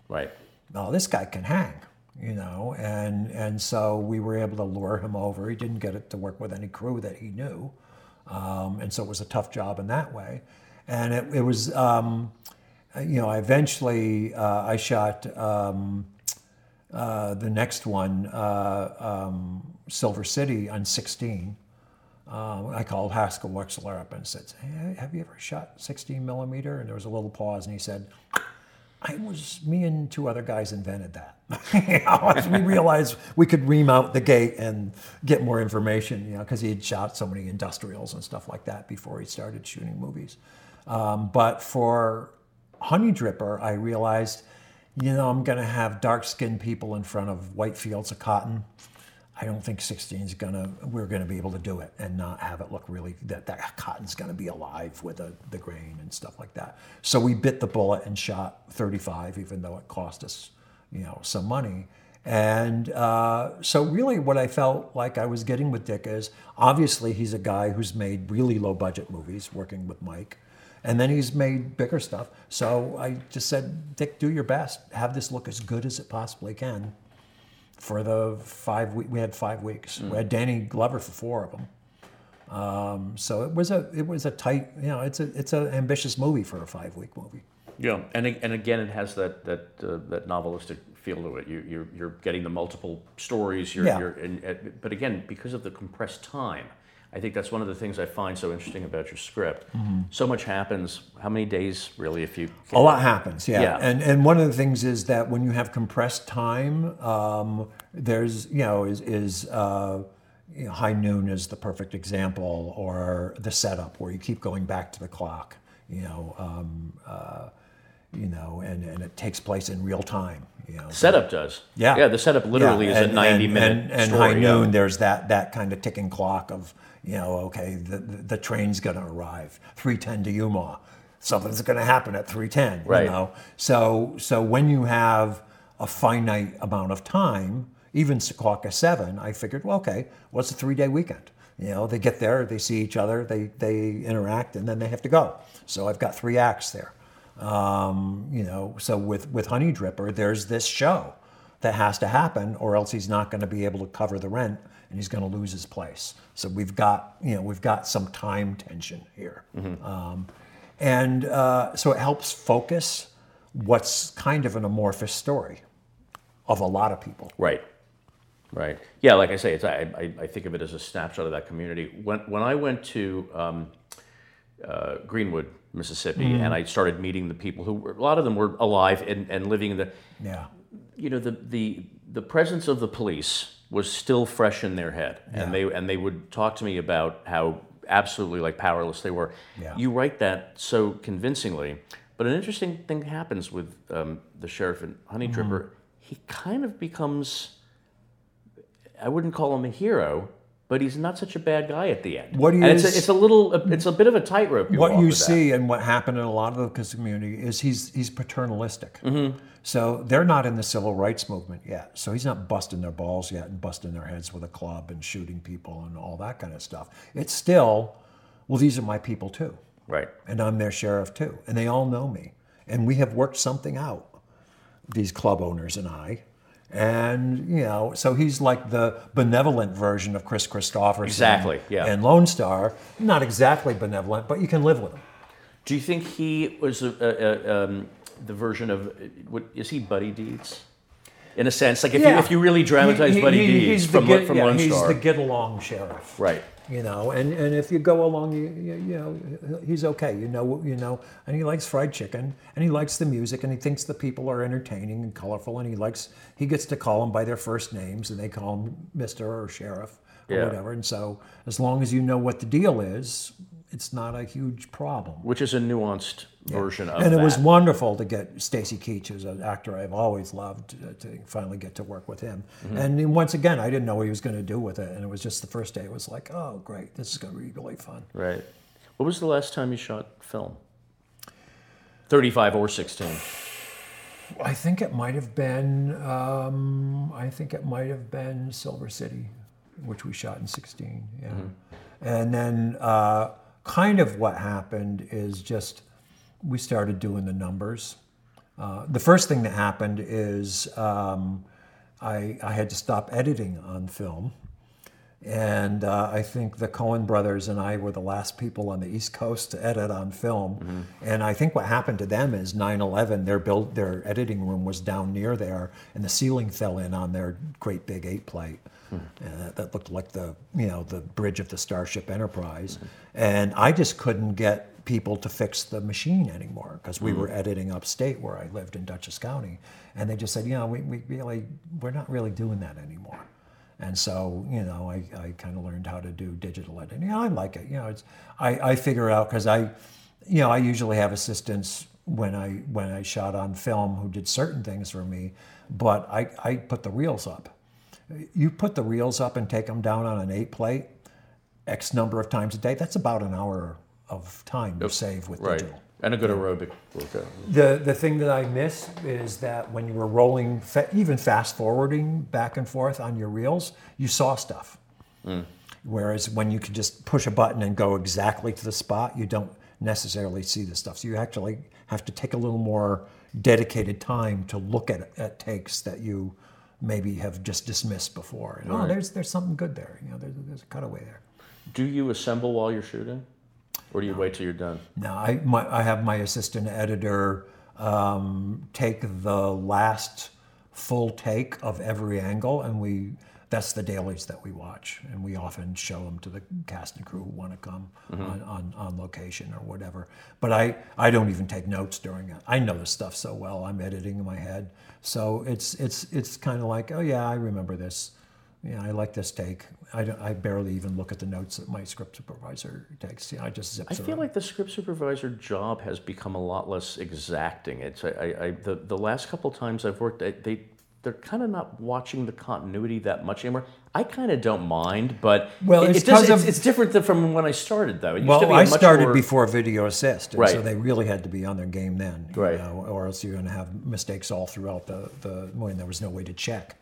Right. Now this guy can hang. You know, and and so we were able to lure him over. He didn't get it to work with any crew that he knew, um, and so it was a tough job in that way. And it, it was, um, you know, I eventually uh, I shot um, uh, the next one, uh, um, Silver City, on sixteen. Uh, I called Haskell Wexler up and said, hey, "Have you ever shot sixteen millimeter?" And there was a little pause, and he said, I was, me and two other guys invented that. You know, we realized we could remount the gate and get more information, you know, because he had shot so many industrials and stuff like that before he started shooting movies. Um, but for Honey Dripper, I realized, you know, I'm going to have dark-skinned people in front of white fields of cotton. I don't think sixteen's gonna, we're gonna be able to do it and not have it look really, that, that cotton's gonna be alive with the, the grain and stuff like that. So we bit the bullet and shot thirty-five, even though it cost us, you know, some money. And uh, so really what I felt like I was getting with Dick is, obviously he's a guy who's made really low budget movies working with Mike, and then he's made bigger stuff. So I just said, Dick, do your best, have this look as good as it possibly can. For the five week, we had five weeks. Mm. We had Danny Glover for four of them. Um, so it was a it was a tight, you know, it's a it's an ambitious movie for a five week movie. Yeah, and and again, it has that that uh, that novelistic feel to it. You you're you're getting the multiple stories. You're, yeah. You're in, but again, because of the compressed time, I think that's one of the things I find so interesting about your script. Mm-hmm. So much happens. How many days, really, if you... A lot happens, yeah. yeah. And and one of the things is that when you have compressed time, um, there's, you know, is, is uh, you know, High Noon is the perfect example, or The Setup, where you keep going back to the clock, you know, um, uh, you know, and, and it takes place in real time. You know, Setup does. Yeah. Yeah, The Setup literally yeah. and, is a ninety-minute and, and, and story. And High Noon, there's that that kind of ticking clock of, you know, okay, the, the, the train's going to arrive, three ten to Yuma. Something's going to happen at three ten, right. You know. So so when you have a finite amount of time, even Secaucus seven, I figured, well, okay, what's a three-day weekend? You know, they get there, they see each other, they, they interact, and then they have to go. So I've got three acts there. Um, you know, so with, with Honey Dripper, there's this show that has to happen, or else he's not going to be able to cover the rent, and he's going to lose his place. So we've got, you know, we've got some time tension here, mm-hmm. um, and uh, so it helps focus what's kind of an amorphous story of a lot of people. Right, right, yeah. Like I say, it's I I, I think of it as a snapshot of that community. When when I went to um, uh, Greenwood, Mississippi, mm-hmm. and I started meeting the people who were, a lot of them were alive and, and living in the, yeah. you know, the, the the presence of the police was still fresh in their head, yeah. and they and they would talk to me about how absolutely like powerless they were. Yeah. You write that so convincingly, but an interesting thing happens with um, the sheriff and Honey mm-hmm. Dripper. He kind of becomes, I wouldn't call him a hero, but he's not such a bad guy at the end. What do you? And it's, a, it's a little, it's a bit of a tightrope. What you see and what happened in a lot of the community is he's he's paternalistic. Mm-hmm. So they're not in the civil rights movement yet. So he's not busting their balls yet and busting their heads with a club and shooting people and all that kind of stuff. It's still, well, these are my people too. Right. And I'm their sheriff too. And they all know me. And we have worked something out, these club owners and I. And, you know, so he's like the benevolent version of Chris Christopherson. Exactly, yeah. And Lone Star. Not exactly benevolent, but you can live with him. Do you think he was a, a, a, um, the version of, what, is he Buddy Deeds? In a sense, like if, yeah. you, if you really dramatize he, he, Buddy he, Deeds from, get, from yeah, Lone he's Star. He's the get-along sheriff. Right. You know, and, and if you go along, you, you you know, he's okay. You know, you know, and he likes fried chicken, and he likes the music, and he thinks the people are entertaining and colorful, and he likes he gets to call them by their first names, and they call him Mister or Sheriff or yeah. whatever. And so, as long as you know what the deal is, it's not a huge problem. Which is a nuanced yeah. version of and that. And it was wonderful to get Stacy Keach, who's an actor I've always loved, uh, to finally get to work with him. Mm-hmm. And once again, I didn't know what he was going to do with it. And it was just the first day, it was like, oh, great, this is going to be really fun. Right. What was the last time you shot film? thirty-five or sixteen I think it might have been, um, I think it might have been Silver City, which we shot in sixteen yeah. Mm-hmm. And then... Uh, kind of what happened is just we started doing the numbers. Uh, the first thing that happened is um, I, I had to stop editing on film. And uh, I think the Coen brothers and I were the last people on the East Coast to edit on film. Mm-hmm. And I think what happened to them is nine eleven their build, their editing room was down near there, and the ceiling fell in on their great big eight plate. Mm-hmm. And that, that looked like the, you know, the bridge of the Starship Enterprise. Mm-hmm. And I just couldn't get people to fix the machine anymore because we mm-hmm. were editing upstate where I lived in Dutchess County. And they just said, you know, we, we really, we're not really doing that anymore. And so, you know, I, I kind of learned how to do digital editing. You know, I like it. You know, it's I, I figure out because I, you know, I usually have assistants when I when I shot on film who did certain things for me, but I, I put the reels up. You put the reels up and take them down on an eight plate X number of times a day. That's about an hour of time you save with right. digital. And a good aerobic workout. The the thing that I miss is that when you were rolling, fa- even fast forwarding back and forth on your reels, you saw stuff. Mm. Whereas when you could just push a button and go exactly to the spot, you don't necessarily see the stuff. So you actually have to take a little more dedicated time to look at, at takes that you maybe have just dismissed before. And, oh, right. there's there's something good there. You know, there's, there's a cutaway there. Do you assemble while you're shooting? Or do you no. wait till you're done? No, I my, I have my assistant editor um, take the last full take of every angle, and we that's the dailies that we watch, and we often show them to the cast and crew who want to come mm-hmm. on, on, on location or whatever. But I, I don't even take notes during it. I know this stuff so well. I'm editing in my head, so it's it's it's kind of like, oh yeah, I remember this. Yeah, I like this take. I, don't, I barely even look at the notes that my script supervisor takes. You know, I just zip through. I feel like the script supervisor job has become a lot less exacting. It's I, I, I the, the last couple times I've worked, I, they they're kind of not watching the continuity that much anymore. I kind of don't mind, but well, it, it's, it does, of, it's, it's different than from when I started, though. It used well, to be a I much started more... before video assist, and right. so they really had to be on their game then, you right? know, or else you're going to have mistakes all throughout the the when there was no way to check.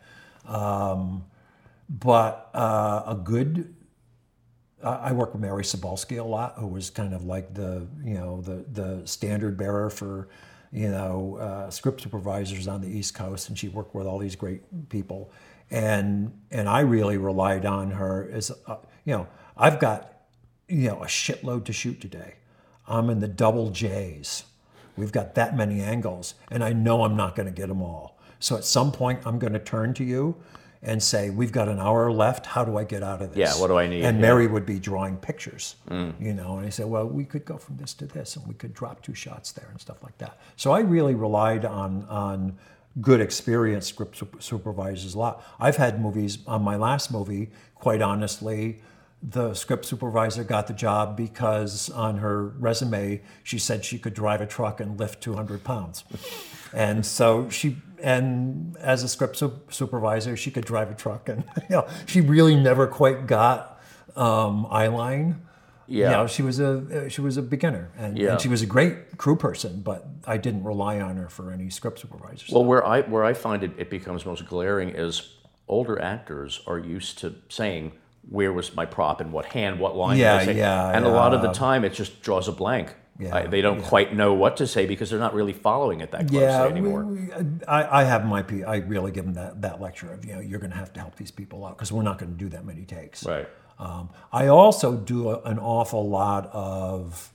Um, But uh, a good, uh, I work with Mary Sobalski a lot, who was kind of like the, you know, the the standard bearer for, you know, uh, script supervisors on the East Coast, and she worked with all these great people, and and I really relied on her as, uh, you know, I've got, you know, a shitload to shoot today. I'm in the double J's. We've got that many angles, and I know I'm not going to get them all. So at some point, I'm going to turn to you and say, we've got an hour left, how do I get out of this? Yeah, what do I need? And Mary yeah. would be drawing pictures, mm. you know, and I said, well, we could go from this to this, and we could drop two shots there and stuff like that. So I really relied on on good experienced script supervisors a lot. I've had movies, on my last movie, quite honestly, the script supervisor got the job because on her resume, she said she could drive a truck and lift two hundred pounds. And so she, and as a script su- supervisor, she could drive a truck, and you know, she really never quite got um, eyeline. Yeah, you know, she was a she was a beginner, and, yeah. and she was a great crew person. But I didn't rely on her for any script supervisor. Well, where I where I find it, it becomes most glaring is older actors are used to saying, "Where was my prop? And what hand? What line?" Yeah, did I say? yeah. And yeah. a lot of the time, it just draws a blank. Yeah, I, they don't yeah. quite know what to say because they're not really following it that closely yeah, anymore. We, we, I, I have my P. I really give them that, that lecture of, you know, you're going to have to help these people out because we're not going to do that many takes. Right. Um, I also do a, an awful lot of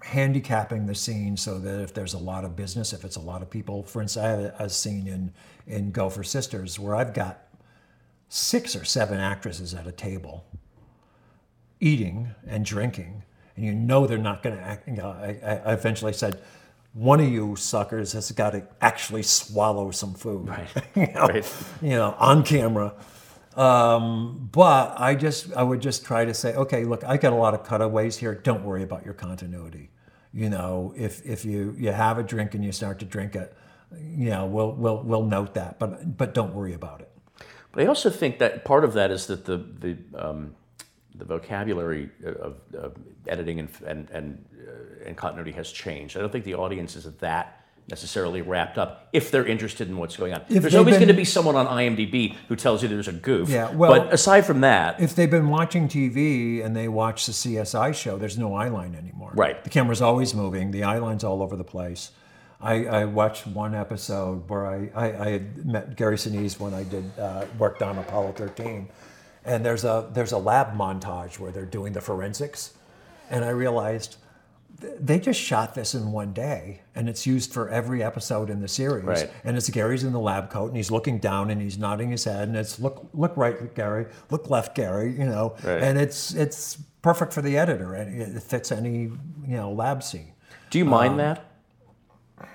handicapping the scene so that if there's a lot of business, if it's a lot of people, for instance, I have a, a scene in, in Go for Sisters where I've got six or seven actresses at a table eating and drinking. And you know they're not going to act. You know, I, I eventually said, one of you suckers has got to actually swallow some food, right. you know, right. you know, on camera. Um, but I just, I would just try to say, okay, look, I got a lot of cutaways here. Don't worry about your continuity. You know, if if you, you have a drink and you start to drink it, you know, we'll we'll we'll note that, but but don't worry about it. But I also think that part of that is that the the um the vocabulary of, of editing and and and, uh, and continuity has changed. I don't think the audience is that necessarily wrapped up if they're interested in what's going on. If there's always been, going to be someone on I M D B who tells you there's a goof. Yeah, well, but aside from that... If they've been watching T V and they watch the C S I show, there's no eyeline anymore. Right. The camera's always moving. The eyeline's all over the place. I, I watched one episode where I, I, I had met Gary Sinise when I did uh, worked on Apollo thirteen. And there's a there's a lab montage where they're doing the forensics, and I realized th- they just shot this in one day, and it's used for every episode in the series. Right. And it's Gary's in the lab coat, and he's looking down, and he's nodding his head, and it's look look right, Gary, look left, Gary, you know. Right. And it's it's perfect for the editor, and it fits any you know lab scene. Do you mind um, that?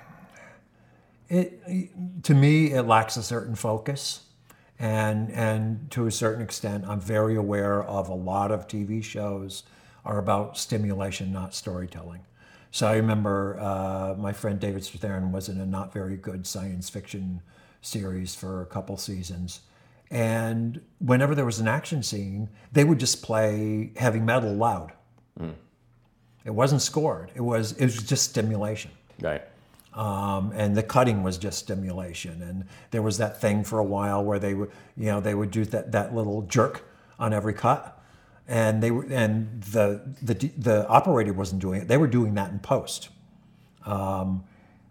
It to me it lacks a certain focus. And and to a certain extent, I'm very aware of a lot of T V shows are about stimulation, not storytelling. So I remember uh, my friend David Strathairn was in a not very good science fiction series for a couple seasons. And whenever there was an action scene, they would just play heavy metal loud. Mm. It wasn't scored. It was it was just stimulation. Right. Um, and the cutting was just stimulation, and there was that thing for a while where they would, you know, they would do that, that little jerk on every cut, and they were, and the the the operator wasn't doing it; they were doing that in post. Um,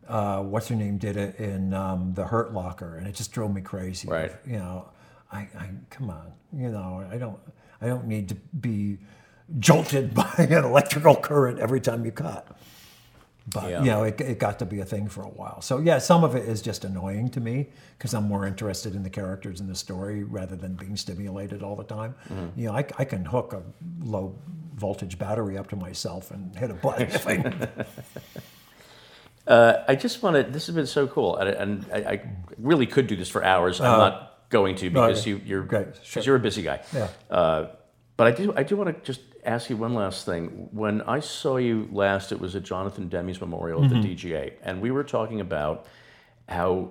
uh, what's her name did it in um, The Hurt Locker, and it just drove me crazy. Right. You know, I, I come on, you know, I don't I don't need to be jolted by an electrical current every time you cut. But, yeah. you know, it, it got to be a thing for a while. So, yeah, some of it is just annoying to me because I'm more interested in the characters and the story rather than being stimulated all the time. Mm-hmm. You know, I, I can hook a low-voltage battery up to myself and hit a button. if I... uh, I just want to... This has been so cool, and, and I, I really could do this for hours. I'm uh, not going to because okay. you, you're, Great. Sure. you're a busy guy. Yeah. Uh, but I do, I do want to just... ask you one last thing. When I saw you last, it was at Jonathan Demme's memorial at mm-hmm. the D G A, and we were talking about how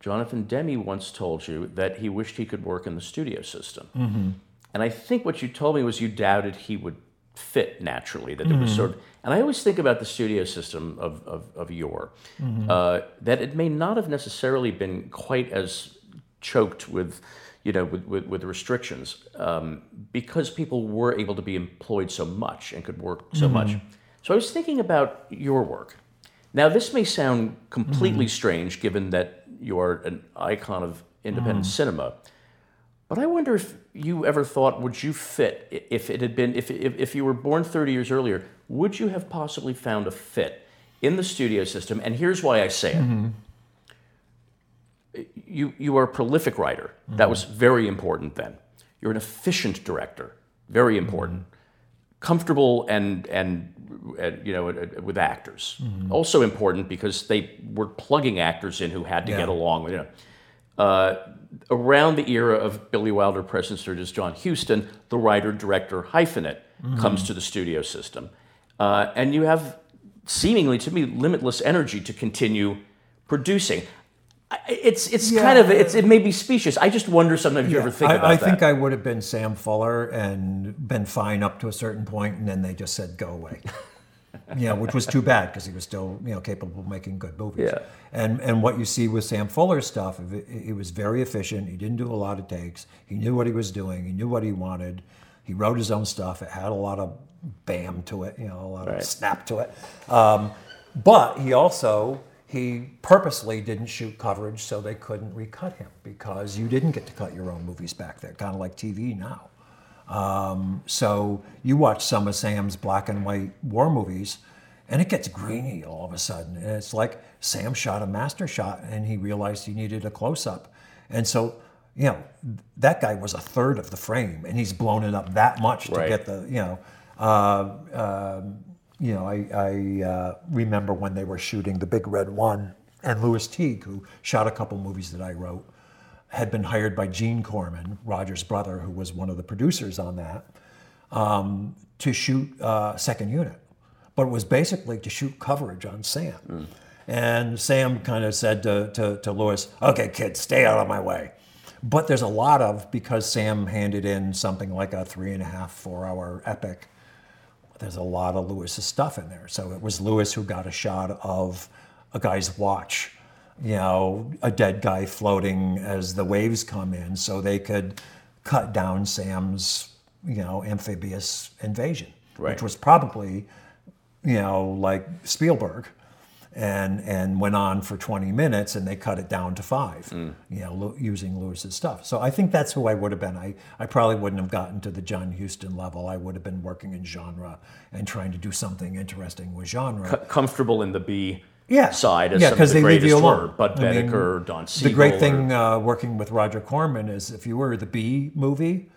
Jonathan Demme once told you that he wished he could work in the studio system. Mm-hmm. And I think what you told me was you doubted he would fit naturally, that mm-hmm. it was sort of, and I always think about the studio system of, of, of yore, mm-hmm. uh, that it may not have necessarily been quite as choked with you know, with, with, with restrictions, um, because people were able to be employed so much and could work so mm-hmm. much. So I was thinking about your work. Now, this may sound completely mm-hmm. strange, given that you are an icon of independent mm. cinema, but I wonder if you ever thought, would you fit, if it had been, if, if, if you were born thirty years earlier, would you have possibly found a fit in the studio system? And here's why I say it. Mm-hmm. You you are a prolific writer. Mm-hmm. That was very important then. You're an efficient director. Very important. Mm-hmm. Comfortable and, and and you know with actors. Mm-hmm. Also important because they were plugging actors in who had to yeah. get along. You know, uh, around the era of Billy Wilder, Preston Sturges, John Huston, the writer-director hyphenate mm-hmm. comes to the studio system, uh, and you have seemingly to me limitless energy to continue producing. It's it's yeah. kind of it's it may be specious. I just wonder sometimes if yeah. you ever think I, about I that. I think I would have been Sam Fuller and been fine up to a certain point, and then they just said go away. Yeah, which was too bad because he was still you know capable of making good movies. Yeah. And and what you see with Sam Fuller's stuff, it, it was very efficient. He didn't do a lot of takes. He knew what he was doing. He knew what he wanted. He wrote his own stuff. It had a lot of bam to it, you know, a lot right. of snap to it. Um, but he also. He purposely didn't shoot coverage so they couldn't recut him because you didn't get to cut your own movies back there, kind of like T V now. Um, so you watch some of Sam's black and white war movies and it gets grainy all of a sudden. And it's like Sam shot a master shot and he realized he needed a close-up. And so, you know, that guy was a third of the frame and he's blown it up that much to right. get the, you know... Uh, uh, You know, I, I uh, remember when they were shooting The Big Red One, and Louis Teague, who shot a couple movies that I wrote, had been hired by Gene Corman, Roger's brother, who was one of the producers on that, um, to shoot uh, Second Unit. But it was basically to shoot coverage on Sam. Mm. And Sam kind of said to, to, to Louis, okay, kid, stay out of my way. But there's a lot of, because Sam handed in something like a three and a half, four hour epic, there's a lot of Lewis's stuff in there. So it was Lewis who got a shot of a guy's watch, you know, a dead guy floating as the waves come in so they could cut down Sam's, you know, amphibious invasion, right. which was probably, you know, like Spielberg and and went on for twenty minutes and they cut it down to five, mm. you know, using Lewis's stuff. So I think that's who I would have been. I, I probably wouldn't have gotten to the John Huston level. I would have been working in genre and trying to do something interesting with genre. C- comfortable in the B yeah. side as yeah, some of the greatest were, Bud Baedeker, I mean, Don Siegel. The great or... thing uh, working with Roger Corman is if you were the B movie,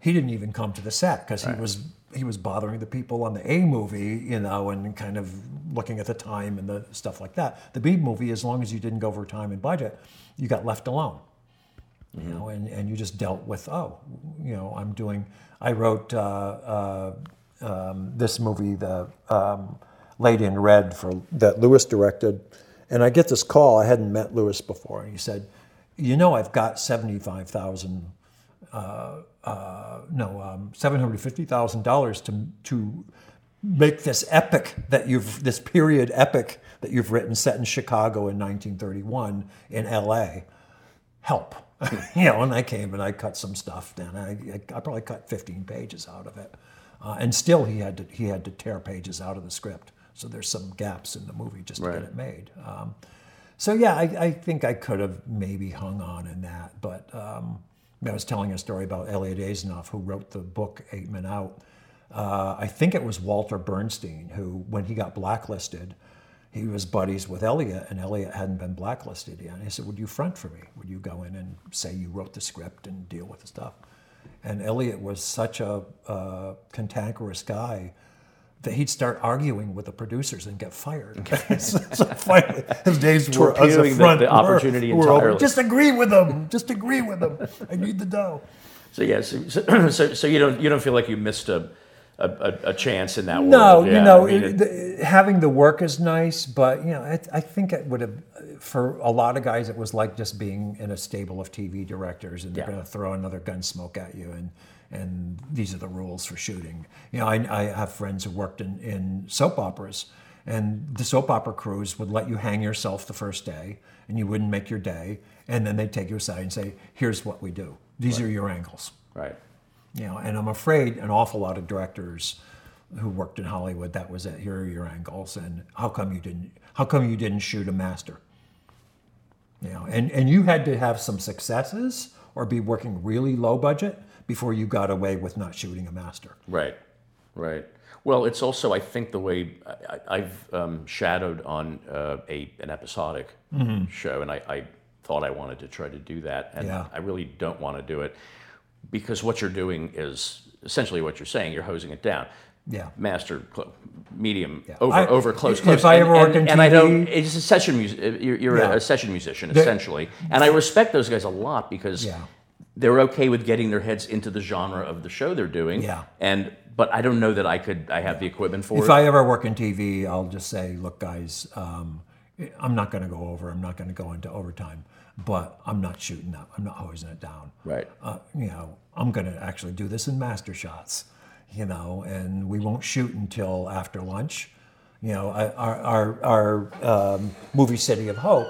he didn't even come to the set because right. he was... He was bothering the people on the A movie, you know, and kind of looking at the time and the stuff like that. The B movie, as long as you didn't go over time and budget, you got left alone, mm-hmm. you know, and, and you just dealt with, oh, you know, I'm doing, I wrote uh, uh, um, this movie, the um, Lady in Red for that Lewis directed, and I get this call. I hadn't met Lewis before, and he said, you know, I've got seventy-five thousand Uh, uh, no, um, seven hundred fifty thousand dollars to to make this epic that you've this period epic that you've written set in Chicago in nineteen thirty-one in L A. Help, you know. And I came and I cut some stuff down. I, I, I probably cut fifteen pages out of it, uh, and still he had to he had to tear pages out of the script. So there's some gaps in the movie just to right. get it made. Um, so yeah, I, I think I could have maybe hung on in that, but. Um, I was telling a story about Elliot Azanoff, who wrote the book Eight Men Out. Uh, I think it was Walter Bernstein who, when he got blacklisted, he was buddies with Elliot, and Elliot hadn't been blacklisted yet. And he said, would you front for me? Would you go in and say you wrote the script and deal with the stuff? And Elliot was such a uh, cantankerous guy that he'd start arguing with the producers and get fired. Okay. so, so finally, his days were as a front. The, the opportunity were, entirely. Were, just agree with them. Just agree with them. I need the dough. So yeah, so, so so you don't you don't feel like you missed a a, a chance in that. No, world. Yeah, you know, I mean, it, the, having the work is nice, but you know, I, I think it would have for a lot of guys it was like just being in a stable of T V directors and they're yeah. going to throw another Gunsmoke at you and. And these are the rules for shooting. You know, I, I have friends who worked in, in soap operas, and the soap opera crews would let you hang yourself the first day, and you wouldn't make your day, and then they'd take you aside and say, here's what we do. These right. are your angles. Right. You know, and I'm afraid an awful lot of directors who worked in Hollywood, that was it, here are your angles, and how come you didn't, how come you didn't shoot a master? You know, and, and you had to have some successes or be working really low budget before you got away with not shooting a master. Right, right. Well, it's also, I think, the way I, I've um, shadowed on uh, a an episodic mm-hmm. show, and I, I thought I wanted to try to do that, and yeah. I really don't want to do it, because what you're doing is essentially what you're saying, you're hosing it down. Yeah. Master, cl- medium, yeah. over, I, over, close, if close. If I ever work in T V... And I don't... It's a session music. You're, you're yeah. a session musician, essentially. They're, and I respect those guys a lot, because... Yeah. They're okay with getting their heads into the genre of the show they're doing. Yeah. And but I don't know that I could. I have the equipment for it. If I ever work in T V, I'll just say, look, guys, um, I'm not going to go over. I'm not going to go into overtime, but I'm not shooting up. I'm not hosing it down. Right. Uh, you know, I'm going to actually do this in master shots, you know, and we won't shoot until after lunch. You know, our our, our um, movie City of Hope,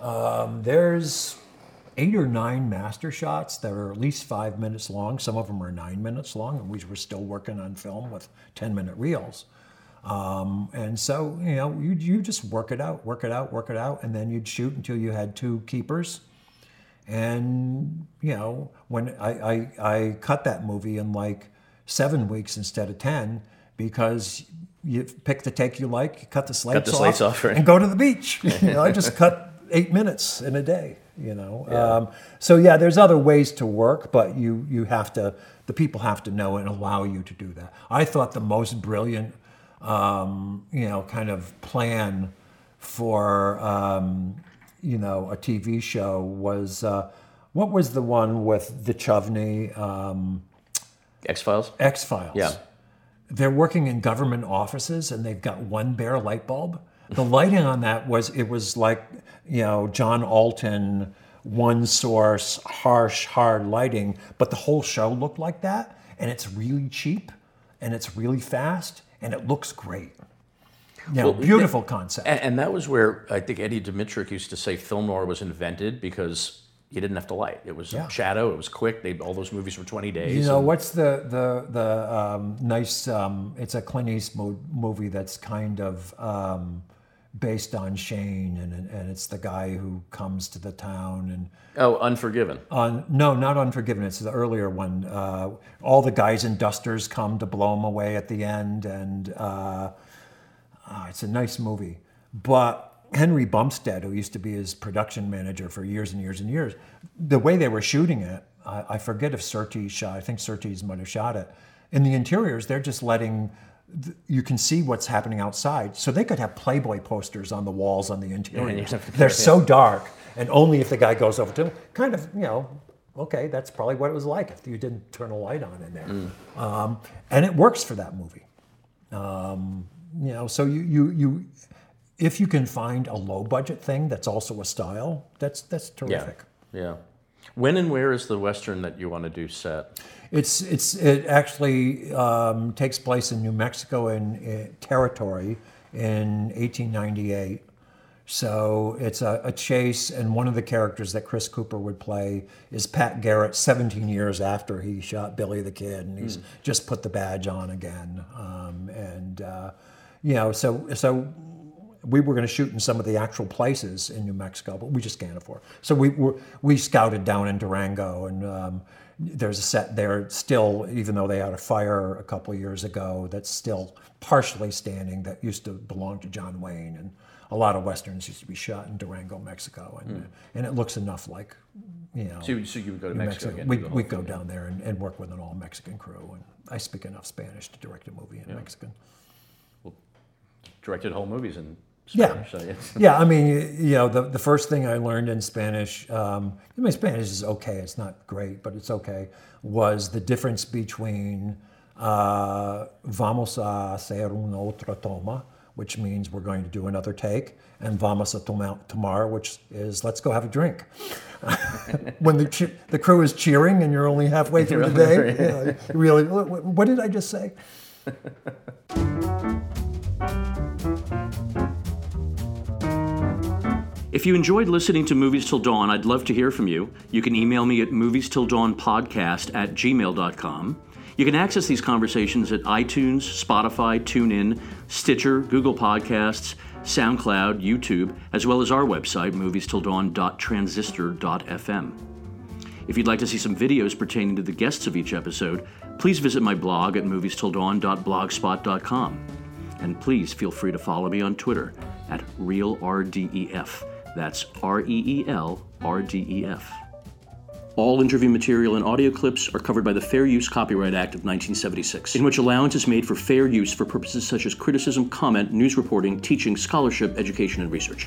um, there's eight or nine master shots that are at least five minutes long. Some of them are nine minutes long, and we were still working on film with ten-minute reels. Um, and so, you know, you you just work it out, work it out, work it out, and then you'd shoot until you had two keepers. And, you know, when I, I, I cut that movie in like seven weeks instead of ten, because you pick the take you like, you cut the slates cut the off, slates off right? and go to the beach. You know, I just cut eight minutes in a day, you know. Yeah. Um, so, yeah, there's other ways to work, but you you have to, the people have to know and allow you to do that. I thought the most brilliant Um, you know, kind of plan for, um, you know, a T V show was, uh, what was the one with the Duchovny? Um, X-Files? X-Files. Yeah. They're working in government offices and they've got one bare light bulb. The lighting on that was, it was like, you know, John Alton, one source, harsh, hard lighting, but the whole show looked like that, and it's really cheap and it's really fast. And it looks great. Yeah, well, beautiful that, concept. And, and that was where I think Eddie Dimitrick used to say film noir was invented, because you didn't have to light. It was yeah. shadow. It was quick. They, all those movies were twenty days. You know, and what's the the the um, nice? Um, it's a Clint Eastwood movie that's kind of um, based on Shane, and and it's the guy who comes to the town and oh, Unforgiven. On, no, not Unforgiven. It's the earlier one. Uh, all the guys in dusters come to blow him away at the end, and uh, oh, it's a nice movie. But Henry Bumstead, who used to be his production manager for years and years and years, the way they were shooting it, I, I forget if Surtees shot. I think Surtees might have shot it. In the interiors, they're just letting. You can see what's happening outside. So they could have Playboy posters on the walls on the interior. Yeah, they're so dark. And only if the guy goes over to them, kind of, you know, okay, that's probably what it was like if you didn't turn a light on in there. Mm. Um, and it works for that movie. Um, you know, so you, you, you, if you can find a low budget thing that's also a style, that's, that's terrific. Yeah. yeah. When and where is the Western that you want to do set? It's it's it actually um, takes place in New Mexico in uh, territory in eighteen ninety-eight. So it's a, a chase, and one of the characters that Chris Cooper would play is Pat Garrett, seventeen years after he shot Billy the Kid, and he's mm. just put the badge on again. Um, and uh, you know, so so. We were going to shoot in some of the actual places in New Mexico, but we just can't afford. So we were, we scouted down in Durango, and um, there's a set there still, even though they had a fire a couple of years ago, that's still partially standing that used to belong to John Wayne. And a lot of Westerns used to be shot in Durango, Mexico. And mm. and it looks enough like, you know. So, so you would go to New Mexico, Mexico again? We'd, we'd go down there and, and work with an all-Mexican crew. And I speak enough Spanish to direct a movie in yeah. Mexican. Well, directed whole movies in Spanish, yeah, so yes. yeah. I mean, you know, the, the first thing I learned in Spanish, um, I mean, Spanish is okay. It's not great, but it's okay. Was the difference between uh, "vamos a hacer una otra toma," which means we're going to do another take, and "vamos a tomar," which is let's go have a drink. When the che- the crew is cheering and you're only halfway through the day, you know, you really, what, what did I just say? If you enjoyed listening to Movies Till Dawn, I'd love to hear from you. You can email me at moviestilldawnpodcast at gmail dot com. You can access these conversations at iTunes, Spotify, TuneIn, Stitcher, Google Podcasts, SoundCloud, YouTube, as well as our website, movies till dawn dot transistor dot f m. If you'd like to see some videos pertaining to the guests of each episode, please visit my blog at movies till dawn dot blogspot dot com. And please feel free to follow me on Twitter at reelrdef. That's R E E L R D E F. All interview material and audio clips are covered by the Fair Use Copyright Act of nineteen seventy-six, in which allowance is made for fair use for purposes such as criticism, comment, news reporting, teaching, scholarship, education, and research.